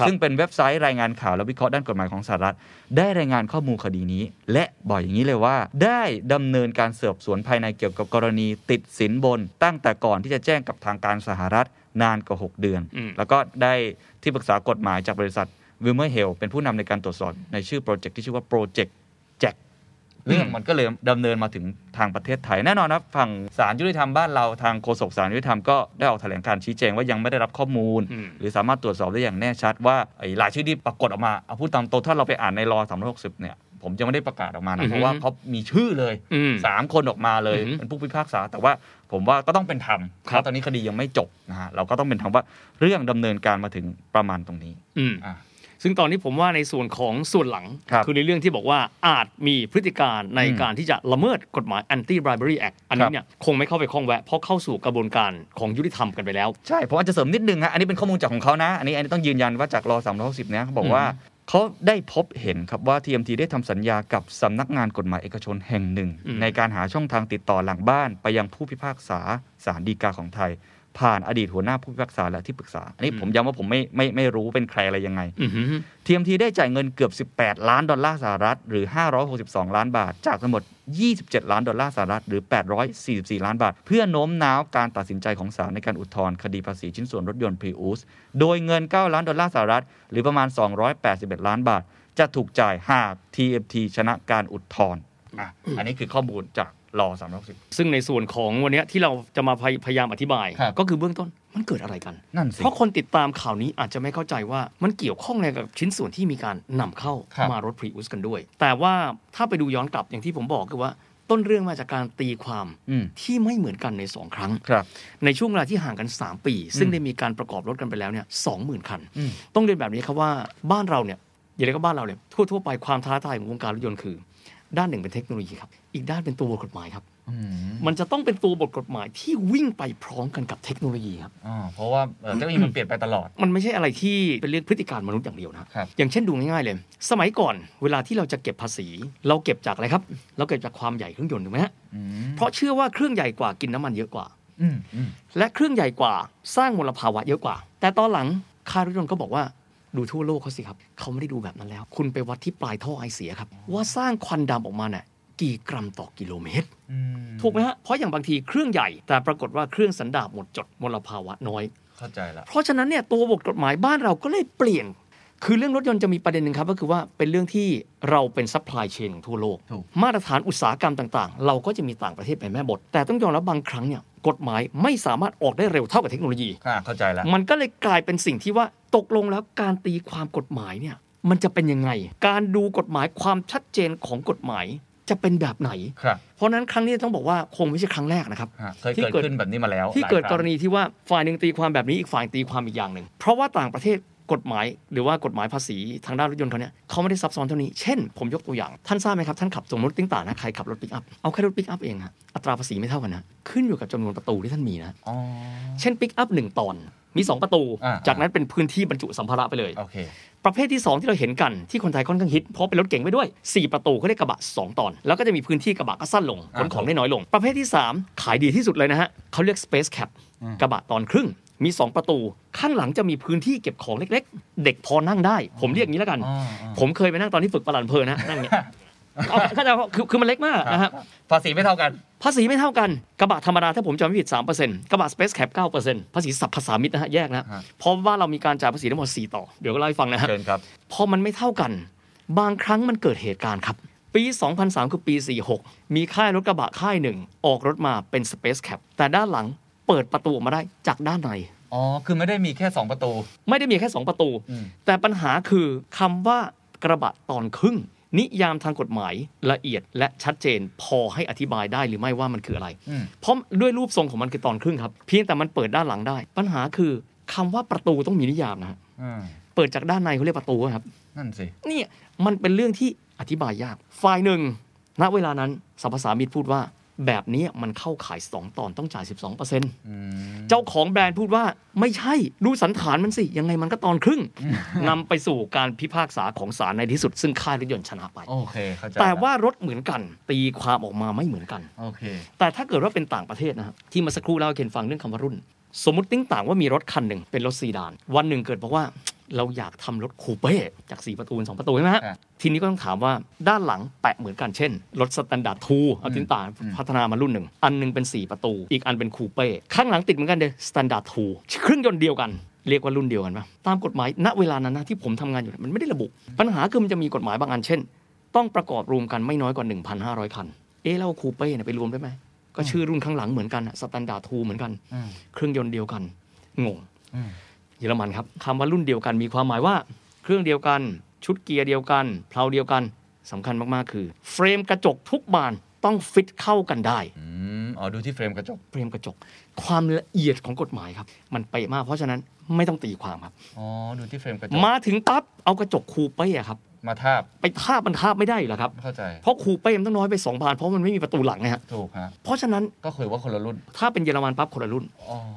ซึ่งเป็นเว็บไซต์รายงานข่าวและวิเคราะห์ด้านกฎหมายของสหรัฐได้รายงานข้อมูลคดีนี้และบอกอย่างนี้เลยว่าได้ดำเนินการสืบสวนภายในเกี่ยวกับกรณีติดสินบนตั้งแต่ก่อนที่จะแจ้งกับทางการสหรัฐนานกว่าหกเดือนแล้วก็ได้ที่ปรึกษากฎหมายจากบริษัทวิลเมอร์เฮลเป็นผู้นำในการตรวจสอบในชื่อโปรเจกต์ที่ชื่อว่าโปรเจกต์แจ็คเรื่องมันก็เลยดำเนินมาถึงทางประเทศไทยแน่นอนครับฝั่งศาลยุติธรรมบ้านเราทางโฆษกศาลยุติธรรมก็ได้ออกแถลงการชี้แจงว่ายังไม่ได้รับข้อมูลหรือสามารถตรวจสอบได้อย่างแน่ชัดว่าไอ้รายชื่อที่ปรากฏออกมาเอาพูดตามตรงถ้าเราไปอ่านในลอสามร้อยหกสิบเนี่ยผมยังไม่ได้ประกาศออกมานะเพราะว่าเขามีชื่อเลยสามคนออกมาเลยเป็นผู้พิพากษาแต่ว่าผมว่าก็ต้องเป็นธรรมครับตอนนี้คดียังไม่จบนะฮะเราก็ต้องเป็นธรรมว่าเรื่องดำเนินการมาถึงประมาณตรงนี้อ่าซึ่งตอนนี้ผมว่าในส่วนของส่วนหลัง ค, คือในเรื่องที่บอกว่าอาจมีพฤติการในการที่จะละเมิดกฎหมาย Anti Bribery Act อันนี้เนี่ยคงไม่เข้าไปข้องแวะเพราะเข้าสู่กระบวนการของยุติธรรมกันไปแล้วใช่ผมอาจจะเสริมนิดนึงฮะอันนี้เป็นข้อมูลจากของเขานะอันนี้อันนี้ต้องยืนยันว่าจากลสามร้อยหกสิบเนี่ยเขาบอกว่าเขาได้พบเห็นครับว่า ที เอ็ม ที ได้ทำสัญญากับสำนักงานกฎหมายเอกชนแห่งหนึ่งในการหาช่องทางติดต่อหลังบ้านไปยังผู้พิพากษาศาลฎีกาของไทยผ่านอดีตหัวหน้าผู้พิพากษาและที่ปรึกษาอันนี้ผมย้ำว่าผมไม่ไม่ไม่รู้เป็นใครอะไรยังไง ที เอ็ม ที ได้จ่ายเงินเกือบสิบแปดล้านดอลลาร์สหรัฐหรือห้าร้อยหกสิบสองล้านบาทจากทั้งหมดยี่สิบเจ็ดล้านดอลลาร์สหรัฐหรือแปดร้อยสี่สิบสี่ล้านบาทเพื่อโน้มน้าวการตัดสินใจของศาลในการอุทธรณ์คดีภาษีชิ้นส่วนรถยนต์ Prius โดยเงินเก้าล้านดอลลาร์สหรัฐหรือประมาณสองร้อยแปดสิบเอ็ดล้านบาทจะถูกจ่ายหาก ที เอ็ม ที ชนะการอุทธรณ์อันนี้คือข้อมูลจากรอสามร้อยหกสิบซึ่งในส่วนของวันนี้ที่เราจะมาพยายามอธิบายก็คือเบื้องต้นมันเกิดอะไรกันนั่นสิเพราะคนติดตามข่าวนี้อาจจะไม่เข้าใจว่ามันเกี่ยวข้องอะไรกับชิ้นส่วนที่มีการนำเข้ามารถ Prius กันด้วยแต่ว่าถ้าไปดูย้อนกลับอย่างที่ผมบอกคือว่าต้นเรื่องมาจากการตีความที่ไม่เหมือนกันในสองครั้งในช่วงเวลาที่ห่างกันสามปีซึ่งได้มีการประกอบรถกันไปแล้วเนี่ย สองหมื่น คันต้องเรียนแบบนี้ครับว่าบ้านเราเนี่ยอย่างไรก็บ้านเราเนี่ยทั่วๆไปความท้าทายของวงการรถยนต์คือด้านหนึ่งเป็นเทคโนโลยีครับอีกด้านเป็นตัวบทกฎหมายครับมันจะต้องเป็นตัวบทกฎหมายที่วิ่งไปพร้อมกันกับเทคโนโลยีครับเพราะว่าเทคโนโลยีมันเปลี่ยนไปตลอดมันไม่ใช่อะไรที่เป็นเรื่องพฤติการมนุษย์อย่างเดียวนะอย่างเช่นดูง่ายๆเลยสมัยก่อนเวลาที่เราจะเก็บภาษีเราเก็บจากอะไรครับเราเก็บจากความใหญ่เครื่องยนต์ถูกไหมฮะเพราะเชื่อว่าเครื่องใหญ่กว่ากินน้ำมันเยอะกว่าและเครื่องใหญ่กว่าสร้างมลภาวะเยอะกว่าแต่ตอนหลังค่ายรถยนต์ก็บอกว่าดูทั่วโลกเขาสิครับเขาไม่ได้ดูแบบนั้นแล้วคุณไปวัดที่ปลายท่อไอเสียครับว่าสร้างควันดำออกมาเนี่ยกี่กรัมต่อกิโลเมตรถูกไหมฮะเพราะอย่างบางทีเครื่องใหญ่แต่ปรากฏว่าเครื่องสันดาปหมดจดมลภาวะน้อยเข้าใจแล้วเพราะฉะนั้นเนี่ยตัวบทกฎหมายบ้านเราก็เลยเปลี่ยนคือเรื่องรถยนต์จะมีประเด็นหนึ่งครับก็คือว่าเป็นเรื่องที่เราเป็นซัพพลายเชนของทั่วโลกมาตรฐานอุตสาหกรรมต่างๆเราก็จะมีต่างประเทศเป็นแม่บทแต่ต้องยอมรับบางครั้งเนี่ยกฎหมายไม่สามารถออกได้เร็วเท่ากับเทคโนโลยีเข้าใจแล้วมันก็เลยกลายเป็นสิ่งที่ว่าตกลงแล้วการตีความกฎหมายเนี่ยมันจะเป็นยังไงการดูกฎหมายความชัดเจนของกฎหมายจะเป็นแบบไหนเพราะนั้นครั้งนี้ต้องบอกว่าคงไม่ใช่ครั้งแรกนะครับที่เกิดขึ้นแบบนี้มาแล้วที่เกิดกรณีที่ว่าฝ่ายนึงตีความแบบนี้อีกฝ่ายตีความอีกอย่างนึงเพราะว่าต่างประเทศกฎหมายหรือว่ากฎหมายภาษีทางด้านรถยนต์เขาเนี่ยเขาไม่ได้ซับซ้อนเท่านี้เช่นผมยกตัวอย่างท่านทราบไหมครับท่านขับสมมติติ้งต่างนะใครขับรถปิกอัพเอาแค่รถปิกอัพเองฮะอัตราภาษีไม่เท่ากันนะขึ้นอยู่กับจำนวนประตูที่ท่านมีนะเช่นปิกอัพหนึ่งตอน มีสองประตูจากนั้นเป็นพื้นที่บรรจุสัมภาระไปเลย okay. ประเภทที่สองที่เราเห็นกันที่คนไทยค่อนข้างฮิตเพราะเป็นรถเก๋งไปด้วยสี่ประตูเขาเรียกกระบะสองตอนแล้วก็จะมีพื้นที่กระบะก็สั้นลงขนของได้น้อยลงประเภทที่สามขายดีที่สุดเลยนะฮะเขาเรียก Space Cab กระบะตอนครึ่งมีสองประตูข้างหลังจะมีพื้นที่เก็บของเล็กๆเด็กพอนั่งได้ผมเรียกอย่างนี้แล้วกันผมเคยไปนั่งตอนที่ฝึกประหลัดเพลินนะนั่งเนี่ยเข้าใจคือคือมันเล็กมากนะฮะภาษีไม่เท่ากันภาษีไม่เท่ากันกระบะธรรมดาถ้าผมจำไม่ผิด สามเปอร์เซ็นต์ กระบะ Space Cab เก้าเปอร์เซ็นต์ ภาษีสรรพสามิตนะฮะแยกนะเพราะว่าเรามีการจ่ายภาษีทั้งหมดสี่ต่อเดี๋ยวก็เล่าให้ฟังนะฮะเชิญครับพอมันไม่เท่ากันบางครั้งมันเกิดเหตุการณ์ครับปีสองพันสามคือปีสี่หกมีค่ายรถกระบะค่ายหนึ่งออกรถมาเป็น Space Cab แต่ด้านหลังเปิดประตูออกมาได้จากด้านในอ๋อคือไม่ได้มีแค่สองประตูไม่ได้มีแค่สองประตูแต่ปัญหาคือคำว่ากระบะตอนครึ่งนิยามทางกฎหมายละเอียดและชัดเจนพอให้อธิบายได้หรือไม่ว่ามันคืออะไรเพราะด้วยรูปทรงของมันคือตอนครึ่งครับเพียงแต่มันเปิดด้านหลังได้ปัญหาคือคำว่าประตูต้องมีนิยามนะฮะเปิดจากด้านในเขาเรียกประตูครับนั่นสินี่มันเป็นเรื่องที่อธิบายยากฝ่ายหนึ่งณเวลานั้นสรรพสามิตพูดว่าแบบนี้มันเข้าขายสองตอนต้องจ่าย สิบสองเปอร์เซ็นต์ เจ้าของแบรนด์พูดว่าไม่ใช่ดูสันฐานมันสิยังไงมันก็ตอนครึ่ง นำไปสู่การพิพากษาของศาลในที่สุดซึ่งค่ายรถยนต์ชนะไปโอเคเข้าใจแต่ว่ารถเหมือนกันตีความออกมาไม่เหมือนกันโอเคแต่ถ้าเกิดว่าเป็นต่างประเทศนะครับที่มาสักครู่เล่าให้เคนฟังเรื่องคำว่ารุ่นสมมุติต่างว่ามีรถคันหนึ่งเป็นรถซีดานวันหนึ่งเกิดบอกว่าเราอยากทำรถคูเป้จากสี่ประตูเป็นสองประตูใช่ไหมฮะทีนี้ก็ต้องถามว่าด้านหลังแปะเหมือนกันเช่นรถสแตนดาร์ดทูเอาตินตาพัฒนามารุ่นหนึ่งอันนึงเป็นสี่ประตูอีกอันเป็นคูเป้ข้างหลังติดเหมือนกันเลยสแตนดาร์ดทูเครื่องยนต์เดียวกันเรียกว่ารุ่นเดียวกันป่ะตามกฎหมายณเวลานั้นนะที่ผมทำงานอยู่มันไม่ได้ระบุปัญหาคือมันจะมีกฎหมายบางอันเช่นต้องประกอบรวมกันไม่น้อยกว่า หนึ่งพันห้าร้อย คันเอ๊ะแล้วคูเป้เนี่ยไปรวมได้ไหมก็ชื่อรุ่นข้างหลังเหมือนกันสแตนดาร์ดทูเหมือนกันเครื่องยนต์เดียวกันงงเยอรมันครับคำว่ารุ่นเดียวกันมีความหมายว่าเครื่องเดียวกันชุดเกียร์เดียวกันเพลาเดียวกันสำคัญมากๆคือเฟรมกระจกทุกบานต้องฟิตเข้ากันได้อ๋อดูที่เฟรมกระจกเฟรมกระจกความละเอียดของกฎหมายครับมันเป๊ะมากเพราะฉะนั้นไม่ต้องตีความครับอ๋อดูที่เฟรมกระจกมาถึงปั๊บเอากระจกคูเป้อะครับมาทาบไปทาบมันทาบไม่ได้หรอครับเข้าใจเพราะคูเป้มันต้องน้อยไปสองบานเพราะมันไม่มีประตูหลังนะฮะถูกฮะเพราะฉะนั้นก็คือว่าคนละรุ่นถ้าเป็นเยอรมันปั๊บคนละรุ่น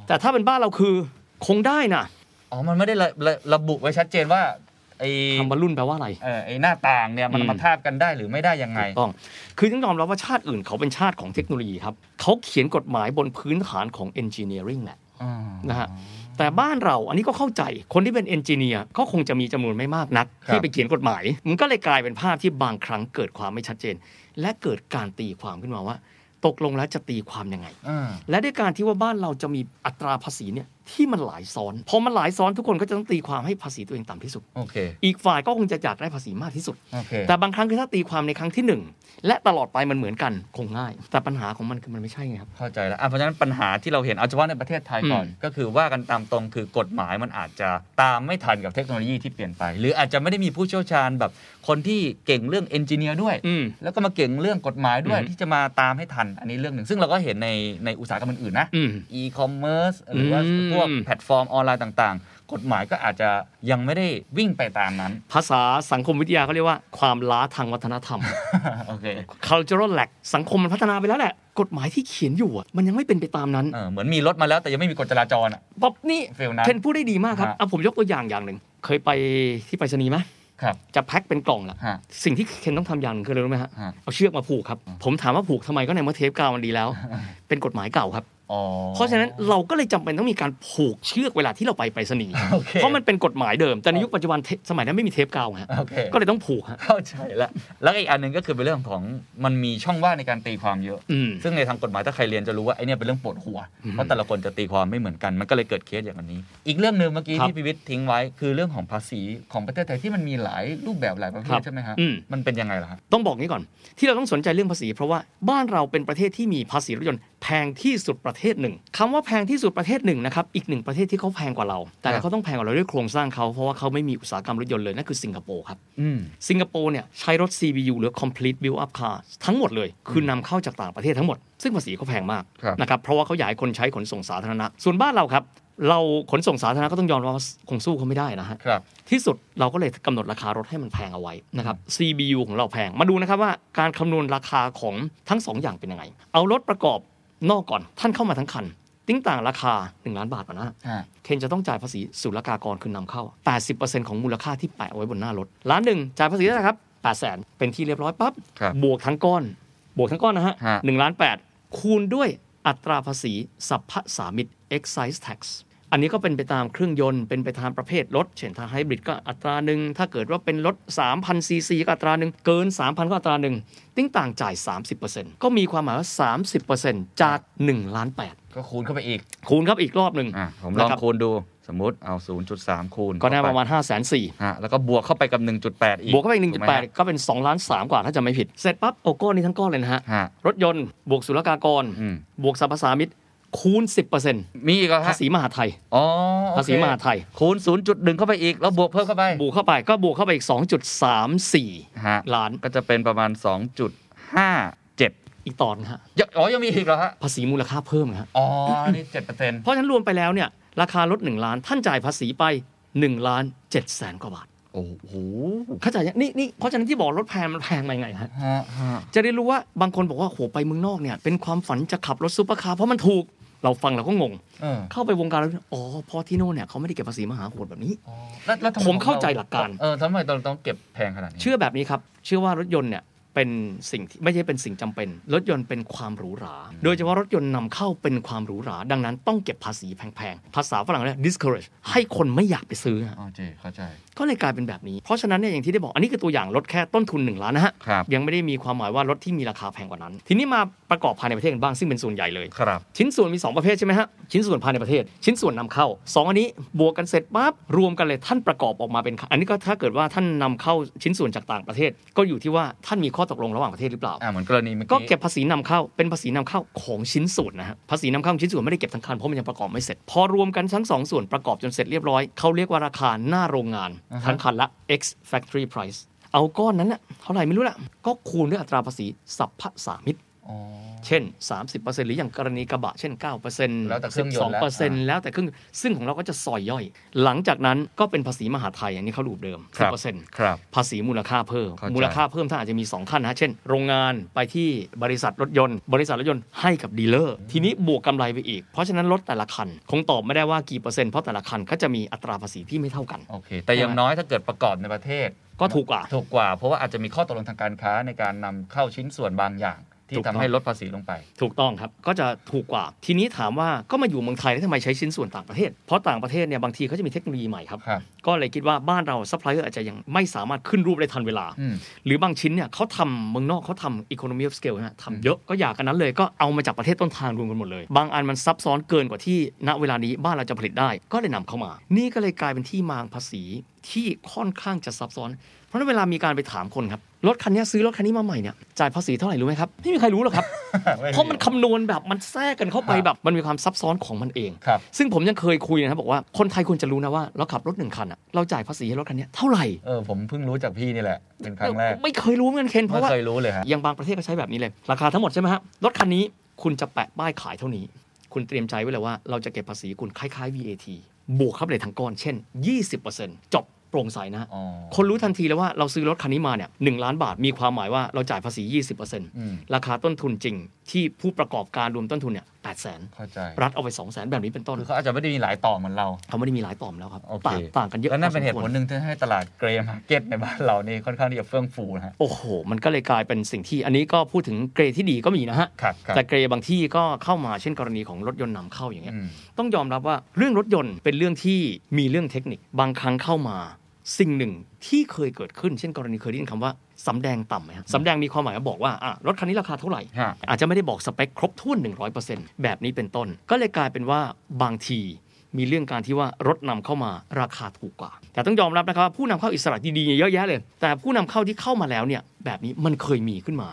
แต่ถ้าเป็นบ้านเราคือคงได้น่ะอ๋อมันไม่ได้ระ ระ ระบุไว้ชัดเจนว่าไอ้คำว่ารุ่นแปลว่าอะไรเออไอ้หน้าต่างเนี่ยมันมาทาบกันได้หรือไม่ได้ยังไงถูกต้องคือต้องยอมรับว่าชาติอื่นเขาเป็นชาติของเทคโนโลยีครับเขาเขียนกฎหมายบนพื้นฐานของ engineering แหละนะฮะแต่บ้านเราอันนี้ก็เข้าใจคนที่เป็น engineer ก็คงจะมีจำนวนไม่มากนักที่ไปเขียนกฎหมายมันก็เลยกลายเป็นภาพที่บางครั้งเกิดความไม่ชัดเจนและเกิดการตีความขึ้นมาว่าตกลงแล้วจะตีความยังไงและด้วยการที่ว่าบ้านเราจะมีอัตราภาษีเนี่ยที่มันหลายซ้อนพอมันหลายซ้อนทุกคนก็จะต้องตีความให้ภาษีตัวเองต่ำที่สุด okay. อีกฝ่ายก็คงจะอยากได้ภาษีมากที่สุด okay. แต่บางครั้งคือถ้าตีความในครั้งที่หนึ่งและตลอดไปมันเหมือนกันคงง่ายแต่ปัญหาของมันคือมันไม่ใช่ไงครับเข้าใจแล้วเพราะฉะนั้นปัญหาที่เราเห็นเอาเฉพาะในประเทศไทยก่อนก็คือว่ากันตามตรงคือกฎหมายมันอาจจะตามไม่ทันกับเทคโนโลยีที่เปลี่ยนไปหรืออาจจะไม่ได้มีผู้เชี่ยวชาญแบบคนที่เก่งเรื่องเอนจิเนียร์ด้วยแล้วก็มาเก่งเรื่องกฎหมายด้วยที่จะมาตามให้ทันอันนี้เรื่องนึงซึ่งเราก็เห็นในในอุตสาหกรรมอื่นๆนะอีคอมเมิร์ซหรือว่าพวกแพลตฟอร์มออนไลน์ต่างๆกฎหมายก็อาจจะยังไม่ได้วิ่งไปตามนั้นภาษาสังคมวิทยาเขาเรียกว่าความล้าทางวัฒนธรรม okay. cultural lag สังคมมันพัฒนาไปแล้วแหละกฎหมายที่เขียนอยู่มันยังไม่เป็นไปตามนั้น เ, เหมือนมีรถมาแล้วแต่ยังไม่มีกฎจราจรอ่ะป๊อบนี่เทนพูดได้ดีมากครับเอาผมยกตัวอย่างอย่างหนึ่งเคยไปที่ไปรษณีย์ไหมจะแพ็คเป็นกล่องละสิ่งที่เคนต้องทำอย่างคืออะไรรู้ไหมฮะเอาเชือกมาผูกครับผมถามว่าผูกทำไมก็ในเมื่อเทปเก่ามันดีแล้วเป็นกฎหมายเก่าครับเพราะฉะนั้นเราก็เลยจำเป็นต้องมีการผูกเชือกเวลาที่เราไปไปรษณีย์ okay. เพราะมันเป็นกฎหมายเดิมแต่ในยุคปัจจุบันสมัยนั้นไม่มีเทปกาวฮะ okay. ก็เลยต้องผูกฮะเข้าใจแล้วแล้วอีกอันนึงก็คือเป็นเรื่องของมันมีช่องว่างในการตีความเยอะซึ่งในทางกฎหมายถ้าใครเรียนจะรู้ว่าไอ้นี่เป็นเรื่องปวดหัวเพราะแต่ละคนจะตีความไม่เหมือนกันมันก็เลยเกิดเคสอย่างนี้อีกเรื่องนึงเมื่อกี้ที่พิวิทย์ทิ้งไว้คือเรื่องของภาษีของประเทศไทยที่มันมีหลายรูปแบบหลายประเภทใช่มั้ยฮะมันเป็นยังไงล่ะฮะต้องบอกงี้ก่อนที่เราต้องสนใจเรื่องภาษีเพราะว่าบ้านเราเป็นประเทศที่มีภาษีรถยนต์แพงที่สุดประเทศหนึ่งคำว่าแพงที่สุดประเทศหนึ่งนะครับอีกหนึ่งประเทศที่เขาแพงกว่าเราแต่เขาต้องแพงกว่าเราด้วยโครงสร้างเขาเพราะว่าเขาไม่มีอุตสาหกรรมรถยนต์เลยนั่นคือสิงคโปร์ครับสิงคโปร์เนี่ยใช้รถ ซี บี ยู หรือ Complete Build Up Car ทั้งหมดเลยคือนำเข้าจากต่างประเทศทั้งหมดซึ่งภาษีเขาแพงมากนะครับเพราะว่าเขาอยากให้คนใช้ขนส่งสาธารณะส่วนบ้านเราครับเราขนส่งสาธารณะก็ต้องยอมรับว่าคงสู้เขาไม่ได้นะฮะที่สุดเราก็เลยกำหนดราคารถให้มันแพงเอาไว้นะครับ ซี บี ยู ของเราแพงมาดูนะครับว่าการคำนวณราคาของทั้งสองอย่างเป็นยังไงเอารถประกอบนอกก่อนท่านเข้ามาทั้งคัน ติ้งต่างราคาหนึ่งล้านบาทป่ะนะเคนจะต้องจ่ายภาษีศุลกากรคือนำเข้า แปดสิบเปอร์เซ็นต์ ของมูลค่าที่แปะไว้บนหน้ารถล้านหนึ่งจ่ายภาษีได้ครับ แปดแสน เป็นที่เรียบร้อยปั๊บบวกทั้งก้อนบวกทั้งก้อนนะฮะ หนึ่งล้านแปด คูณด้วยอัตราภาษีสรรพสามิต excise tax อันนี้ก็เป็นไปตามเครื่องยนต์เป็นไปตามประเภทรถเช่นถ้าไฮบริดก็อัตราหนึ่งถ้าเกิดว่าเป็นรถ สามพัน ซีซีก็อัตราหนึ่งเกิน สามพัน ก็อัตราหนึ่งติ้งต่างจ่าย สามสิบเปอร์เซ็นต์ ก็มีความหมายว่า สามสิบเปอร์เซ็นต์ จากหนึ่งล้านแปดก็คูณเข้าไปอีกคูณครับอีกรอบหนึ่งอ่ะผมลองคูณดูสมมุติเอา ศูนย์จุดสาม คูณก็ได้ประมาณ ห้าแสนสี่หมื่น ฮะแล้วก็บวกเข้าไปกับ หนึ่งจุดแปด อีกบวกเข้าไป หนึ่งจุดแปด ก็เป็น สองล้านสาม กว่าถ้าจะไม่ผิดเสร็จปั๊บโอ้ก้อนนี้ทั้งก้อนเลยนะฮะรถยนต์บวกศุลกากรบวกสรรพสามิตคูณ สิบเปอร์เซ็นต์ มีอีกเหรอฮะภาษีมหาไทยอ๋อภาษีมหาไทยคูณ ศูนย์จุดหนึ่ง เข้าไปอีกแล้วบวกเพิ่มเข้าไปบวกเข้าไปก็บวกเข้าไปอีก สองจุดสามสี่ ล้านก็จะเป็นประมาณ สองจุดห้าเจ็ด อีกตอนฮะอ๋อยังมีอีกเหรอฮะภาษีมูลค่าเพิ่มฮะอ๋อนี่ เจ็ดเปอร์เซ็นต์ เพราะฉะนั้นรวมไปแล้วเนี่ยราคารถหนึ่งล้านท่านจ่ายภาษีไปหนึ่งล้านเจ็ดแสนกว่าบาทโอ้โหเข้าใจยังนี่นี่เพราะฉะนั้นที่บอกรถแพงมันแพงมายังไงฮะจะได้รู้ว่าบางคนบอกว่าโหไปเมืองนอกเนี่ยเป็นความฝันจะขับรถซุปเปอร์คาร์เพราะมันถูกเราฟังเราก็งงเข้าไปวงการแล้วอ๋อพอที่โน่นเนี่ยเขาไม่ได้เก็บภาษีมหาโหดแบบนี้ผมเข้าใจหลักการเออทำไมต้องต้องเก็บแพงขนาดนี้เชื่อแบบนี้ครับเชื่อว่ารถยนต์เนี่ยเป็นสิ่งไม่ใช่เป็นสิ่งจำเป็นรถยนต์เป็นความหรูหราโดยเฉพาะรถยนต์นำเข้าเป็นความหรูหราดังนั้นต้องเก็บภาษีแพงๆภาษาฝรั่งเรียก discourage ให้คนไม่อยากไปซื้ออ๋อเจเข้าใจก็เลยกลายเป็นแบบนี้เพราะฉะนั้นเนี่ยอย่างที่ได้บอกอันนี้คือตัวอย่างรถแค่ต้นทุนหนึ่งล้านนะฮะยังไม่ได้มีความหมายว่ารถที่มีราคาแพงกว่านั้นทีนี้มาประกอบภายในประเทศกันบ้างซึ่งเป็นส่วนใหญ่เลยครับชิ้นส่วนมีสองประเภทใช่ไหมฮะชิ้นส่วนภายในประเทศชิ้นส่วนนำเข้าสองอันนี้บวกกันเสร็จปั๊บรวมกันเลยท่านประกอบออกมาเป็นอันนี้ก็ถ้าเกิดว่าท่านนำเข้าชิ้นส่วนจากต่างประเทศก็อยู่ที่ว่าท่านมีข้อตกลงระหว่างประเทศหรือเปล่าอ่าเหมือนกรณีเมื่อกี้ก็เก็บภาษีนำเข้าเป็นภาษีนำเข้าของชิ้นส่วนนะฮะภาษีนำเข้าชิ้นส่วนไม่ได้เก็บทั้งคันเพราะมันยังประกอบไม่เสร็จพอรวมกันทั้งสองส่วนประกอบจนเสร็จเรียบร้อยเขาเรียกว่าราคาหน้าโรงงานทั้งคันละ x factory price เอาก้อนนั้นน่ะเท่าไหร่ไม่รู้ละก็คูณด้วยอัตราภาษีสรรพสามิตเช่น สามสิบเปอร์เซ็นต์ หรืออย่างกรณีกระบะเช่น เก้าเปอร์เซ็นต์ แล้วแต่เครื่องยนต์ สองเปอร์เซ็นต์ แล้วแต่เครื่องซึ่งของเราก็จะซอยย่อยหลังจากนั้นก็เป็นภาษีมหาไทยอันนี้เขารูปเดิม สิบเปอร์เซ็นต์ ครับภาษีมูลค่าเพิ่มมูลค่าเพิ่มท่านอาจจะมีสองขั้นนะเช่นโรงงานไปที่บริษัทรถยนต์บริษัทรถยนต์ให้กับดีลเลอร์ทีนี้บวกกำไรไปอีกเพราะฉะนั้นรถแต่ละคันคงตอบไม่ได้ว่ากี่เปอร์เซ็นต์เพราะแต่ละคันเขาจะมีอัตราภาษีที่ไม่เท่ากันโอเคแต่อย่างน้อยถ้าเกิดประกอบในประเทศก็ถูกกว่าถูกกว่าเพราะว่าอาจจะมีข้อตกลงทางการค้าในการนำเข้าชิ้นส่วนบางอย่างที่ทำให้ลดภาษีลงไปถูกต้องครับก็จะถูกกว่าทีนี้ถามว่าก็มาอยู่เมืองไทยแล้วทำไมใช้ชิ้นส่วนต่างประเทศเพราะต่างประเทศเนี่ยบางทีเขาจะมีเทคโนโลยีใหม่ครับก็เลยคิดว่าบ้านเราซัพพลายเออร์อาจจะยังไม่สามารถขึ้นรูปได้ทันเวลาหรือบางชิ้นเนี่ยเขาทำเมืองนอกเขาทำ economy of scale นะทำเยอะก็อยากกันนั้นเลยก็เอามาจากประเทศต้นทางรวมกันหมดเลยบางอันมันซับซ้อนเกินกว่าที่ณเวลานี้บ้านเราจะผลิตได้ก็เลยนำเข้ามานี่ก็เลยกลายเป็นที่มาภาษีที่ค่อนข้างจะซับซ้อนเพราะนั้นเวลามีการไปถามคนครับรถคันนี้ซื้อรถคันนี้มาใหม่เนี่ยจ่ายภาษีเท่าไหร่รู้ไหมครับไม่มีใครรู้หรอกครับเพราะมันคำนวณแบบมันแทรกกันเข้าไปแบบมันมีความซับซ้อนของมันเองซึ่งผมยังเคยคุยนะครับบอกว่าคนไทยควรจะรู้นะว่าเราขับรถหนึ่งคันอ่ะเราจ่ายภาษีให้รถคันนี้เท่าไหร่เออผมเพิ่งรู้จากพี่นี่แหละเป็นครั้งแรกไม่เคยรู้เหมือนกันเคนเพราะว่าไม่เคยรู้เลยฮะยังบางประเทศก็ใช้แบบนี้เลยราคาทั้งหมดใช่ไหมฮะรถคันนี้คุณจะแปะป้ายขายเท่านี้คุณเตรียมใจไว้เลยว่าเราจะเก็บภาษีคุณคล้ายๆ วี เอ ที บวกเข้าไปในทางก้อนเช่น ยี่สิบเปอร์เซ็นต์ จบโปร่งใสนะคนรู้ทันทีแล้วว่าเราซื้อรถคันนี้มาเนี่ยหนึ่งล้านบาทมีความหมายว่าเราจ่ายภาษี ยี่สิบเปอร์เซ็นต์ ราคาต้นทุนจริงที่ผู้ประกอบการรวมต้นทุนเนี่ย แปดแสน เข้าใจรัฐเอาไป สองแสน แบบนี้เป็นต้นคือเขาอาจจะไม่ได้มีหลายต่อเหมือนเราเขาไม่ได้มีหลายต่อแล้วครับต่างต่างกันเยอะแล้วนั่นเป็นเหตุผลนึงที่ให้ตลาดเกรย์มาร์เก็ตในบ้านเรานี่ค่อนข้างที่จะเฟื่องฟูนะฮะโอ้โหมันก็เลยกลายเป็นสิ่งที่อันนี้ก็พูดถึงเกรย์ที่ดีก็มีนะฮะแต่เกรย์บางที่ก็เข้ามาเช่นกรณีของรถยนต์นำเข้าอย่างเงี้ยต้องยอมรับว่าเรื่องรถยนต์เป็นเรื่องที่มีเรื่องเทคนิคบางครั้งเข้ามาสิ่งหนึ่งที่เคยเกิดขึ้นเช่นกรณีเคยได้ยินคำว่าสำแดงต่ำไหมฮะสำแดงมีความหมายบอกว่ารถคันนี้ราคาเท่าไหร่อาจจะไม่ได้บอกสเปคครบถ้วน หนึ่งร้อยเปอร์เซ็นต์ แบบนี้เป็นต้นก็เลยกลายเป็นว่าบางทีมีเรื่องการที่ว่ารถนำเข้ามาราคาถูกกว่าแต่ต้องยอมรับนะครับว่าผู้นำเข้าอิสระดีๆเยอะแยะเลยแต่ผู้นำเข้าที่เข้ามาแล้วเนี่ยแบบนี้มันเคยมีขึ้นมาม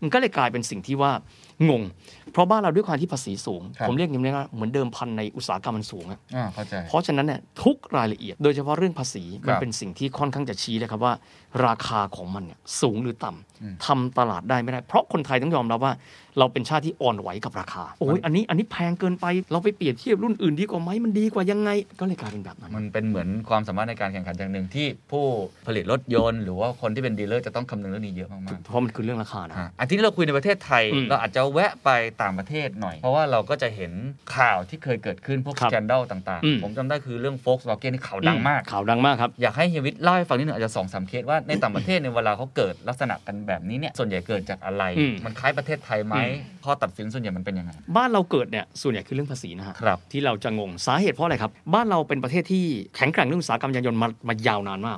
ันก็เลยกลายเป็นสิ่งที่ว่างงเพราะบ้านเราด้วยความที่ภาษีสูงผมเรียกอย่างนี้ว่าเหมือนเดิมพันในอุตสาหกรรมมันสูงอ่ะเพราะฉะนั้นเนี่ยทุกรายละเอียดโดยเฉพาะเรื่องภาษีมันเป็นสิ่งที่ค่อนข้างจะชี้เลยครับว่าราคาของมันเนี่ยสูงหรือต่ำทำตลาดได้ไม่ได้เพราะคนไทยต้องยอมรับว่าเราเป็นชาติที่อ่อนไหวกับราคาโอ้ยอันนี้อันนี้แพงเกินไปเราไปเปรียบเทียบรุ่นอื่นดีกว่าไหมมันดีกว่ายังไงก็เลยกลายเป็นแบบนั้นมันเป็นเหมือนความสามารถในการแข่งขันอย่างหนึ่งที่ผู้ผลิตรถยนต์หรือว่าคนที่เป็นดีลเลอร์จะต้องคำนึงเรื่องนี้ เยอะมากๆเพราะมันคือเรื่องราคานะอันที่เราคุยในประเทศไทยเราอาจจะแวะไปต่างประเทศหน่อยเพราะว่าเราก็จะเห็นข่าวที่เคยเกิดขึ้นพวกสแกนดัลต่างๆผมจำได้คือเรื่อง Volkswagen นี่ข่าวดังมากข่าวดังมากครับอยากให้เฮียวิทย์เล่าให้ฟังนิดหนึ่งอาจจะ สองถึงสาม เคสว่าในต่างประเทศในเวลาเขาเกิดลักษณะกันแบบนี้เนี่ยส่วนใหญ่เกิดจากอะไรมันคล้ายประเทศไทยไหมข้อตัดสินส่วนใหญ่มันเป็นยังไงบ้านเราเกิดเนี่ยส่วนใหญ่คือเรื่องภาษีนะฮะที่เราจะงงสาเหตุเพราะอะไรครับบ้านเราเป็นประเทศที่แข็งแกร่งเรื่องอุตสาหกรรมยานยนต์มามายาวนานมาก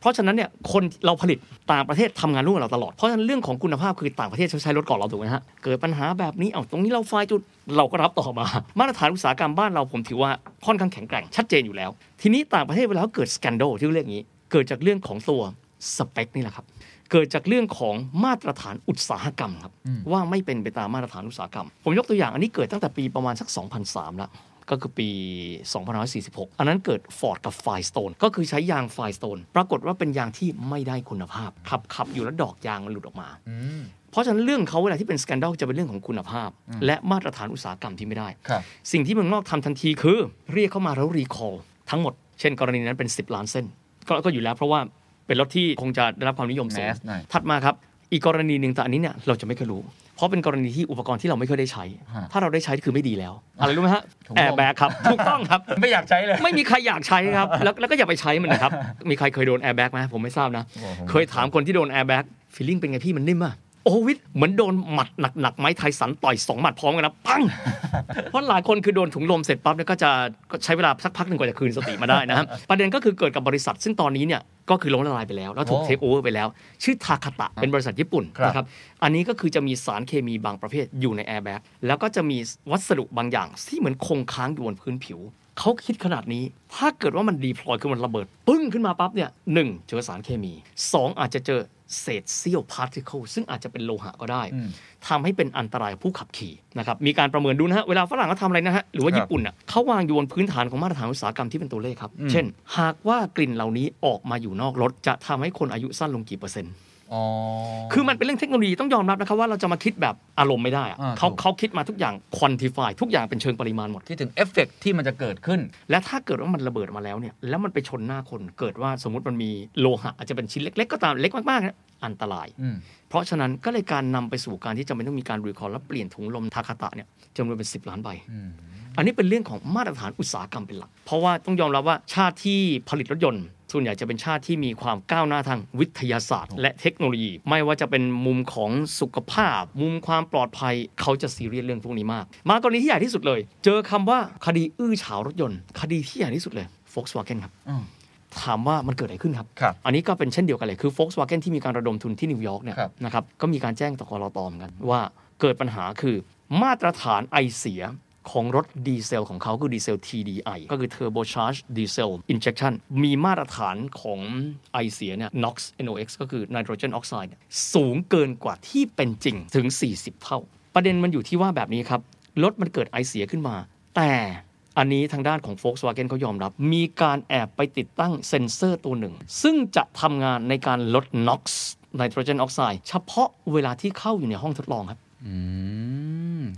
เพราะฉะนั้นเนี่ยคนเราผลิตต่างประเทศทำงานร่วมกับเราตลอดเพราะฉะนั้นเรื่องของคุณภาพคือต่างประเทศใช้รถก่อนเราถูกไหมฮะเกิดปัญหาแบบนี้เอ้าตรงนี้เราไฟจุดเราก็รับต่อมามาตรฐานอุตสาหกรรมบ้านเราผมถือว่าค่อนข้างแข็งแกร่งชัดเจนอยู่แล้วทีนี้ต่างประเทศเวลาเกิดสแกนโดที่เรียกอย่างนี้เกิดจากเรื่องของตัวสเปคนี่แหละครับเกิดจากเรื่องของมาตรฐานอุตสาหกรรมครับว่าไม่เป็นไปตามมาตรฐานอุตสาหกรรมผมยกตัวอย่างอันนี้เกิดตั้งแต่ปีประมาณสักสองพันสามแล้วก็คือปีสองพันห้าร้อยสี่สิบหกอันนั้นเกิด Ford กับ Firestone ก็คือใช้ยาง Firestone ปรากฏว่าเป็นยางที่ไม่ได้คุณภาพขับขับอยู่แล้วดอกยางมันหลุดออกมาเพราะฉะนั้นเรื่องเขาเวลาที่เป็นสแกนดัลจะเป็นเรื่องของคุณภาพและมาตรฐานอุตสาหกรรมที่ไม่ได้สิ่งที่เมืองนอกทำทันทีคือเรียกเข้ามาแล้วรีคอลทั้งหมดเช่นกรณีนั้นเป็นสิบล้านเส้นก็อยู่แล้วเพราะว่าเป็นรถที่คงจะได้รับความนิยมสูงถัดมาครับอีกกรณีหนึ่งแต่อันนี้เนี่ยเราจะไม่เคยรู้เพราะเป็นกรณีที่อุปกรณ์ที่เราไม่เคยได้ใช้ถ้าเราได้ใช้คือไม่ดีแล้วอะไรรู้ไหมฮะแอบแบกครับถูกต้องครับไม่อยากใช้เลยไม่มีใครอยากใช้ครับแล้วแล้วก็อย่าไปใช้มันนะครับมีใครเคยโดนแอบแบกไหมผมไม่ทราบนะเคยถามคนที่โดนแอบแบกฟีลลิ่งเป็นไงพี่มันนิ่มมากโอ้วิทย์เหมือนโดนหมัดหนักๆไม้ไทสันต่อยสองหมัดพร้อมกันนะปังเพราะหลายคนคือโดนถุงลมเสร็จปั๊บเนี่ยก็จะใช้เวลาสักพักนึงกว่าจะคืนสติมาได้นะครับประเด็นก็คือเกิดกับบริษัทซึ่งตอนนี้เนี่ยก็คือล้มละลายไปแล้วแล้วถูกเทคโอเวอร์ไปแล้วชื่อทาคาตะเป็นบริษัทญี่ปุ่นนะครับอันนี้ก็คือจะมีสารเคมีบางประเภทอยู่ในแอร์แบ็กแล้วก็จะมีวัสดุบางอย่างที่เหมือนคงค้างอยู่บนพื้นผิวเขาคิดขนาดนี้ถ้าเกิดว่ามันดีพลอยคือมันระเบิดปึ้งขึ้นมาปั๊บเนี่ยหนึ่งเจอสารเคมีสองอาจจะเจอเศษเสี้ยวพาร์ติเคิลซึ่งอาจจะเป็นโลหะก็ได้ทำให้เป็นอันตรายผู้ขับขี่นะครับมีการประเมินดูนะฮะเวลาฝรั่งเขาทำอะไรนะฮะหรือว่าญี่ปุ่นอ่ะเขาวางอยู่บนพื้นฐานของมาตรฐานอุตสาหกรรมที่เป็นตัวเลขครับเช่นหากว่ากลิ่นเหล่านี้ออกมาอยู่นอกรถจะทำให้คนอายุสั้นลงกี่เปอร์เซ็นต์คือมันเป็นเรื่องเทคโนโลยีต้องยอมรับนะครับว่าเราจะมาคิดแบบอารมณ์ไม่ได้เขาเขาคิดมาทุกอย่างควอนติฟายทุกอย่างเป็นเชิงปริมาณหมดที่ถึงเอฟเฟกต์ที่มันจะเกิดขึ้นและถ้าเกิดว่ามันระเบิดมาแล้วเนี่ยแล้วมันไปชนหน้าคนเกิดว่าสมมติมันมีโลหะอาจจะเป็นชิ้นเล็กๆก็ตามเล็กมากๆนะอันตรายเพราะฉะนั้นก็เลยการนำไปสู่การที่จำเป็นต้องมีการรีคอลและเปลี่ยนถุงลมทาคาตะเนี่ยจำนวนเป็นสิบล้านใบอันนี้เป็นเรื่องของมาตรฐานอุตสาหกรรมเป็นหลักเพราะว่าต้องยอมรับว่าชาติที่ผลิตรถยนต์ส่วนใหญ่จะเป็นชาติที่มีความก้าวหน้าทางวิทยาศาสตร์และเทคโนโลยีไม่ว่าจะเป็นมุมของสุขภาพมุมความปลอดภัยเขาจะซีเรียสเรื่องพวกนี้มากมากรณีที่ใหญ่ที่สุดเลยเจอคำว่าคดีอื้อฉาวรถยนต์คดีที่ใหญ่ที่สุดเลย Volkswagen ครับถามว่ามันเกิดอะไรขึ้นครับอันนี้ก็เป็นเช่นเดียวกันเลยคือ Volkswagen ที่มีการระดมทุนที่นิวยอร์กเนี่ยนะครับก็มีการแจ้งต่อกลต.เหมือนกันว่าเกิดปัญหาคือมาตรฐานไอเสียของรถดีเซลของเขาคือดีเซล ที ดี ไอ ก็คือ Turbocharged Diesel Injection มีมาตรฐานของไอเสียเนี่ย เอ็น โอ เอ็กซ์ เอ็น โอ เอ็กซ์ ก็คือ Nitrogen Oxide สูงเกินกว่าที่เป็นจริงถึงสี่สิบเท่าประเด็นมันอยู่ที่ว่าแบบนี้ครับรถมันเกิดไอเสียขึ้นมาแต่อันนี้ทางด้านของ Volkswagen เขายอมรับมีการแอบไปติดตั้งเซ็นเซอร์ตัวหนึ่งซึ่งจะทำงานในการลด เอ็น โอ เอ็กซ์ Nitrogen Oxide เฉพาะเวลาที่เข้าอยู่ในห้องทดลองครั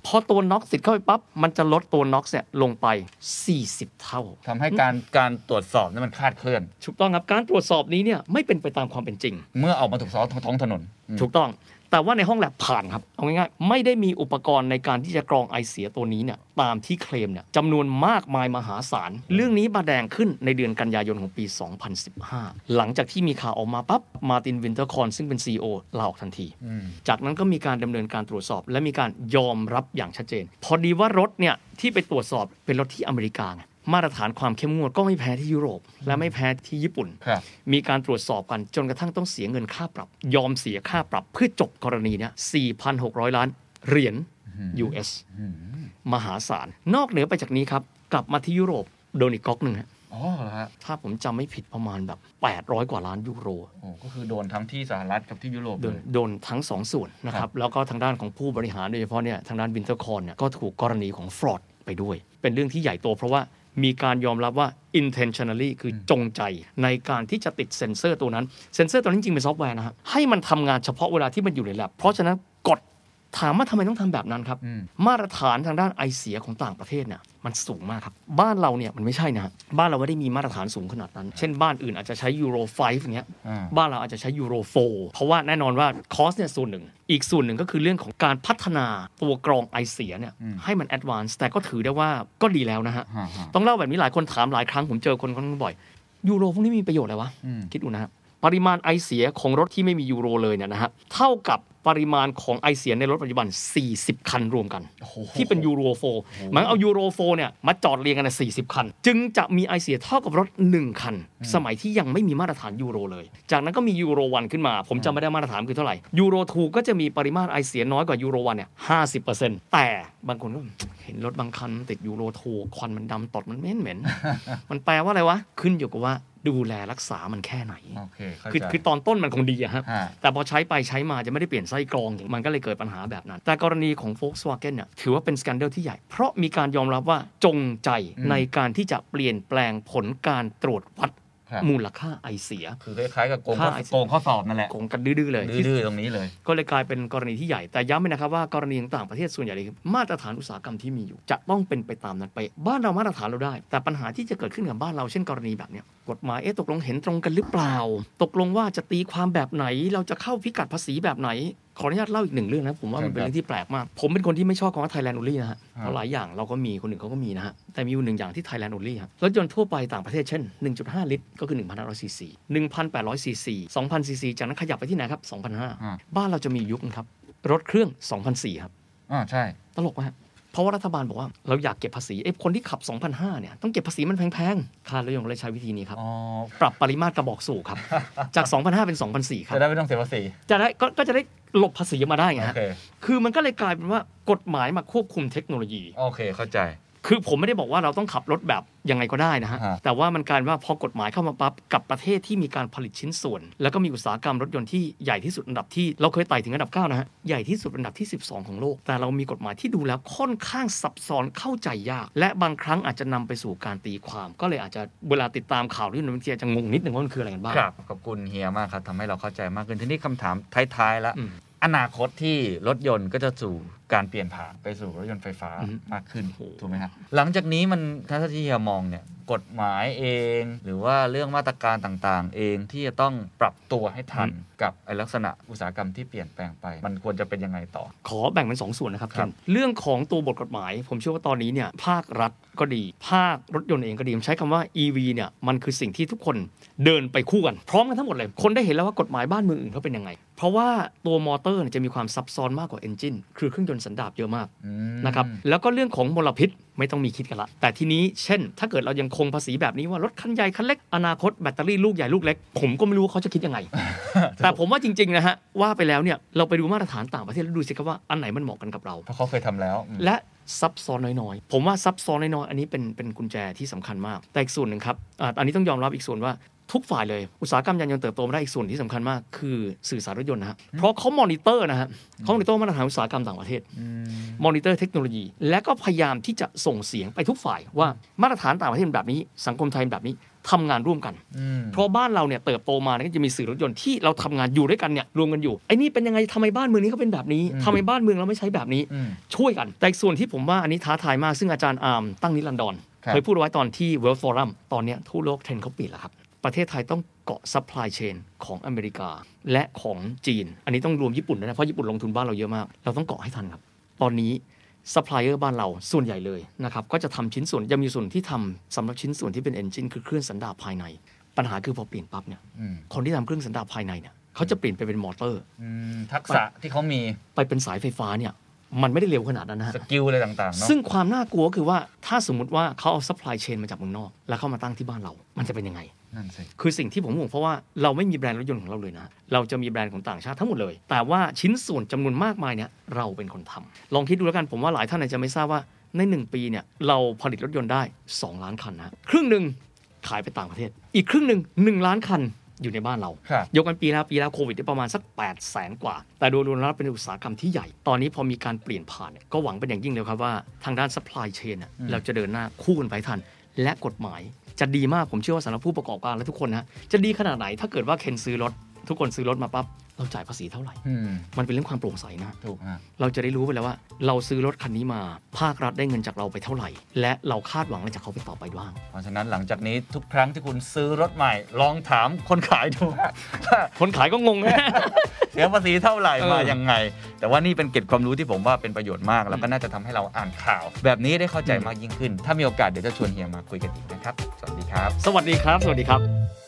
บพอตัวน็อกติดเข้าไปปั๊บมันจะลดตัวน็อกเนี่ยลงไปสี่สิบเท่าทำให้การการตรวจสอบนี่มันคลาดเคลื่อนถูกต้องครับการตรวจสอบนี้เนี่ยไม่เป็นไปตามความเป็นจริงเมื่อออกมาถูกสอบท้องถนนถูกต้องแต่ว่าในห้องแลบผ่านครับเอาง่ายๆไม่ได้มีอุปกรณ์ในการที่จะกรองไอเสียตัวนี้เนี่ยตามที่เคลมเนี่ยจำนวนมากมายมหาศาลเรื่องนี้มาแดงขึ้นในเดือนกันยายนของปีสองพันสิบห้าหลังจากที่มีข่าวออกมาปั๊บมาร์ตินวินเทอร์คอนซึ่งเป็น ซี อี โอ ลาออกทันทีจากนั้นก็มีการดำเนินการตรวจสอบและมีการยอมรับอย่างชัดเจนพอดีว่ารถเนี่ยที่ไปตรวจสอบเป็นรถที่อเมริกามาตรฐานความเข้มงวดก็ไม่แพ้ที่ยุโรปและไม่แพ้ที่ญี่ปุ่นมีการตรวจสอบกันจนกระทั่งต้องเสียเงินค่าปรับยอมเสียค่าปรับเพื่อจบกรณีนี้ สี่พันหกร้อย ล้านเหรียญ ยู เอส มหาศาลนอกเหนือไปจากนี้ครับกลับมาที่ยุโรปโดนอีกก๊อกหนึ่งครับถ้าผมจำไม่ผิดประมาณแบบแปดร้อยกว่าล้านยูโรก็คือโดนทั้งที่สหรัฐกับที่ยุโรปโดนทั้งสองส่วนนะครับแล้วก็ทางด้านของผู้บริหารโดยเฉพาะเนี่ยทางด้านวินเทอร์คอนเนี่ยก็ถูกกรณีของฟรอดไปด้วยเป็นเรื่องที่ใหญ่โตเพราะว่ามีการยอมรับว่า intentionally คือจงใจในการที่จะติดเซ็นเซอร์ตัวนั้นเซ็นเซอร์ตัวนั้นจริงเป็นซอฟต์แวร์นะฮะให้มันทำงานเฉพาะเวลาที่มันอยู่ในแล็บเพราะฉะนั้นกฎ ถามว่าทำไมต้องทำแบบนั้นครับมาตรฐานทางด้านไอเสียของต่างประเทศเนี่ยมันสูงมากครับบ้านเราเนี่ยมันไม่ใช่นะบ้านเราไม่ได้มีมาตรฐานสูงขนาดนั้นเช่นบ้านอื่นอาจจะใช้ยูโรไฟว์อย่างเงี้ยบ้านเราอาจจะใช้ยูโรโฟร์เพราะว่าแน่นอนว่าคอสเนี่ยส่วนหนึ่งอีกส่วนหนึ่งก็คือเรื่องของการพัฒนาตัวกรองไอเสียเนี่ยให้มันแอดวานซ์แต่ก็ถือได้ว่าก็ดีแล้วนะฮะต้องเล่าแบบนี้หลายคนถามหลายครั้งผมเจอคนค่อนข้างบ่อยยูโรพวกนี้มีประโยชน์อะไรวะคิดดูนะฮะปริมาณไอเสียของรถที่ไม่มียูโรเลยเนี่ยนะฮะเท่ากับปริมาณของไอเสียในรถปัจจุบันสี่สิบคันรวมกัน oh. ที่เป็นยูโรโฟร์หมายเอายูโรโฟร์เนี่ยมาจอดเรียงกันนะสี่สิบคันจึงจะมีไอเสียเท่ากับรถหนึ่งคัน hmm. สมัยที่ยังไม่มีมาตรฐานยูโรเลยจากนั้นก็มียูโรวันขึ้นมาผมจำไม่ได้มาตรฐานคือเท่าไหร่ยูโรทูก็จะมีปริมาณไอเสียน้อยกว่ายูโรวันเนี่ย ห้าสิบเปอร์เซ็นต์ แต่บางคนก็เห็นรถบางคันติดยูโรทูควันมันดำตดมันเหม็นๆ มันแปลว่าอะไรวะขึ้นอยู่กับว่าดูแลรักษามันแค่ไหน okay, คือคือตอนต้นมันคงดีอะฮะแต่พอใช้ไปใช้มาจะไม่ได้เปลี่ยนไส้กรองมันก็เลยเกิดปัญหาแบบนั้นแต่กรณีของ Volkswagen เนี่ยถือว่าเป็นสแกนเดลที่ใหญ่เพราะมีการยอมรับว่าจงใจในการที่จะเปลี่ยนแปลงผลการตรวจวัดมูลค่าไอเสียคือคล้ายๆกับโกงข้อสอบนั่นแหละโกงกันดื้อๆเลยดื้อๆตรงนี้เลยก็เลยกลายเป็นกรณีที่ใหญ่แต่ย้ำเลยนะครับว่ากรณีต่างประเทศส่วนใหญ่เลยมาตรฐานอุตสาหกรรมที่มีอยู่จะต้องเป็นไปตามนั้นไปบ้านเรามาตรฐานเราได้แต่ปัญหาที่จะเกิดขึ้นกับบ้านเราเช่นกรณีแบบนี้กฎหมายเอ๊ะตกลงเห็นตรงกันหรือเปล่าตกลงว่าจะตีความแบบไหนเราจะเข้าพิกัดภาษีแบบไหนขออนุญาตเล่าอีกหนึ่งเรื่องนะผมว่ามันเป็นเรื่องที่แปลกมากผมเป็นคนที่ไม่ชอบคำว่า Thailand Only นะฮะเพราะหลายอย่างเราก็มีคนหนึ่งเขาก็มีนะฮะแต่มีอยู่หนึ่งอย่างที่ Thailand Only ฮะรถยนต์ทั่วไปต่างประเทศเช่น หนึ่งจุดห้า ลิตรก็คือ หนึ่งพันห้าร้อย ซีซีหนึ่งพันแปดร้อย ซีซีสองพัน ซีซีจากนั้นขยับไปที่ไหนครับ สองพันห้าร้อย บ้านเราจะมียุคครับรถเครื่อง สองพันสี่ร้อย ครับอ่าใช่ตลกนะฮะเพราะว่ารัฐบาลบอกว่าเราอยากเก็บภาษีไอ้คนที่ขับ สองพันห้าร้อย เนี่ยต้องเก็บภาษีมันแพงๆค่ารถยนต์เลยใช้วิธีนี้ครับปรับปริมาตรกระบอกสูบครับจาก สองพันห้าร้อย เป็น สองพันสี่ร้อย ครับจะได้ไม่ต้องเสียภาษีจะได้ก็จะได้หลบภาษีมาได้ไงฮะ okay. คือมันก็เลยกลายเป็นว่ากฎหมายมาควบคุมเทคโนโลยีโอเคเข้าใจคือผมไม่ได้บอกว่าเราต้องขับรถแบบยังไงก็ได้นะฮะแต่ว่ามันกลายว่าพอกฎหมายเข้ามาปั๊บกับประเทศที่มีการผลิตชิ้นส่วนแล้วก็มีอุตสาหกรรมรถยนต์ที่ใหญ่ที่สุดอันดับที่เราเคยไต่ถึงอันดับเก้านะฮะใหญ่ที่สุดอันดับที่สิบสองของโลกแต่เรามีกฎหมายที่ดูแล้วค่อนข้างซับซ้อนเข้าใจยากและบางครั้งอาจจะนำไปสู่การตีความก็เลยอาจจะเวลาติดตามข่าวที่มันจะงงนิดนึงว่ามันคืออะไรกันบ้างครับขอบคุณเฮียมากครับทำให้เราเข้าใจมากขึ้นทีนี้คำถามท้ายๆแล้วอนาคตที่รถยนต์ก็จะสู่การเปลี่ยนผ่านไปสู่รถยนต์ไฟฟ้ามากขึ้นถูกไหมครับหลังจากนี้มันถ้าที่จะมองเนี่ยกฎหมายเองหรือว่าเรื่องมาตรการต่างๆเองที่จะต้องปรับตัวให้ทันกับลักษณะอุตสาหกรรมที่เปลี่ยนแปลงไปมันควรจะเป็นยังไงต่อขอแบ่งเป็นสองส่วนนะครับครับเรื่องของตัวบทกฎหมายผมเชื่อว่าตอนนี้เนี่ยภาครัฐก็ดีภาครถยนต์เองก็ดีผมใช้คำว่า อี วี เนี่ยมันคือสิ่งที่ทุกคนเดินไปคู่กันพร้อมกันทั้งหมดเลยคนได้เห็นแล้วว่ากฎหมายบ้านเมืองอื่นเขาเป็นยังไงเพราะว่าตัวมอเตอร์จะมีความซับซ้อนมากกว่าเอนจินคือเครื่องยนต์สันดาปเยอะมากนะครับแล้วก็เรื่องของมลพิษไม่ต้องมีคิดกันละแต่ทีนี้เช่นถ้าเกิดเรายังคงภาษีแบบนี้ว่ารถคันใหญ่คันเล็กอนาคตแบตเตอรี่ลูกใหญ่ลูกเล็กผมก็ไม่รู้เขาจะคิดยังไง แต่ผมว่าจริงๆนะฮะว่าไปแล้วเนี่ยเราไปดูมาตรฐานต่างประเทศแล้วดูสิครับว่าอันไหนมันเหมาะกันกับเราเพราะเขาเคยทำแล้วและซับซ้อนน้อยๆผมว่าซับซ้อนน้อยๆอันนี้เป็นเป็นกุญแจที่สำคัญมากแต่อีกส่วนหนึ่งครับอันนี้ต้องยอมรับอีกส่วนว่าทุกฝ่ายเลยอุตสาหกรรมยานยนต์เติบโตมาได้อีกส่วนที่สำคัญมากคือสื่อสารรถยนต์นะฮะเพราะเขามอนิเตอร์นะฮะเขามอนิเตอร์มาตรฐานอุตสาหกรรมต่างประเทศมอนิเตอร์เทคโนโลยีและก็พยายามที่จะส่งเสียงไปทุกฝ่ายว่ามาตรฐานต่างประเทศแบบนี้สังคมไทยแบบนี้ทำงานร่วมกันเพราะบ้านเราเนี่ยเติบโตมาเนี่ยจะมีสื่อรถยนต์ที่เราทำงานอยู่ด้วยกันเนี่ยรวมกันอยู่ไอ้นี่เป็นยังไงทำไมบ้านเมืองนี้เขาเป็นแบบนี้ทำไมบ้านเมืองเราไม่ใช้แบบนี้ช่วยกันแต่ส่วนที่ผมว่าอันนี้ท้าทายมากซึ่งอาจารย์อาร์มตั้งนิรันดรเคยพูดไว้ตอนที่ World Forum ตอนเนี้ยทั่วโลกเทรนด์เขาเปลี่ยนแล้วครับประเทศไทยต้องเกาะซัพพลายเชนของอเมริกาและของจีนอันนี้ต้องรวมญี่ปุ่นด้วยนะเพราะญี่ปุ่นลงทุนบ้านเราเยอะมากเราต้องเกาะให้ทันครับตอนนี้ซัพพลายเออร์บ้านเราส่วนใหญ่เลยนะครับก็จะทำชิ้นส่วนจะมีส่วนที่ทำสำหรับชิ้นส่วนที่เป็นเอนจินคือเครื่องสันดาปภายในปัญหาคือพอเปลี่ยนปั๊บเนี่ยคนที่ทำเครื่องสันดาปภายในเนี่ยเขาจะเปลี่ยนไปเป็นมอเตอร์ทักษะที่เขามีไปเป็นสายไฟฟ้าเนี่ยมันไม่ได้เร็วขนาดนั้นนะฮะสกิลอะไรต่างๆเนาะซึ่งความน่ากลัวคือว่าถ้าสมมติว่าเขาเอาซัพพลายเชนมาจากเมืองนอกแล้วเข้ามาตั้งที่บ้านเรามันจะเป็นยังไงนั่นสิคือสิ่งที่ผมห่วงเพราะว่าเราไม่มีแบรนด์รถยนต์ของเราเลยนะเราจะมีแบรนด์ของต่างชาติทั้งหมดเลยแต่ว่าชิ้นส่วนจำนวนมากมายเนี่ยเราเป็นคนทำลองคิดดูแล้วกันผมว่าหลายท่านอาจจะไม่ทราบว่าในหนึ่งปีเนี่ยเราผลิตรถยนต์ได้สองล้านคันนะครึ่งนึงขายไปต่างประเทศอีกครึ่งนึงหนึ่งล้านคันอยู่ในบ้านเรายกกันปีแล้วปีแล้วโควิดได้ประมาณสักแปดแสนกว่าแต่โดยรวมแล้วเป็นอุตสาหกรรมที่ใหญ่ตอนนี้พอมีการเปลี่ยนผ่านก็หวังเป็นอย่างยิ่งเลยครับว่าทางด้าน supply chain เราจะเดินหน้าคู่กันไปทันและกฎหมายจะดีมากผมเชื่อว่าสำหรับผู้ประกอบการและทุกคนนะจะดีขนาดไหนถ้าเกิดว่าเคนซื้อรถทุกคนซื้อรถมาปั๊บ เราจ่ายภาษีเท่าไหร่มันเป็นเรื่องความโปร่งใสนะเราจะได้รู้ไปแล้วว่าเราซื้อรถคันนี้มาภาครัฐได้เงินจากเราไปเท่าไหร่และเราคาดหวังอะไรจากเขาไปต่อไปบ้างเพราะฉะนั้นหลังจากนี้ทุกครั้งที่คุณซื้อรถใหม่ลองถามคนขายดู คนขายก็งง เสียภาษีเท่าไหร่ มายังไงแต่ว่านี่เป็นเกร็ดความรู้ที่ผมว่าเป็นประโยชน์มากแล้วก็น่าจะทำให้เราอ่านข่าวแบบนี้ได้เข้าใจมากยิ่งขึ้นถ้ามีโอกาสเดี๋ยวจะชวนเฮียมาคุยกันอีกนะครับสวัสดีครับสวัสดีครับสวัสดีครับ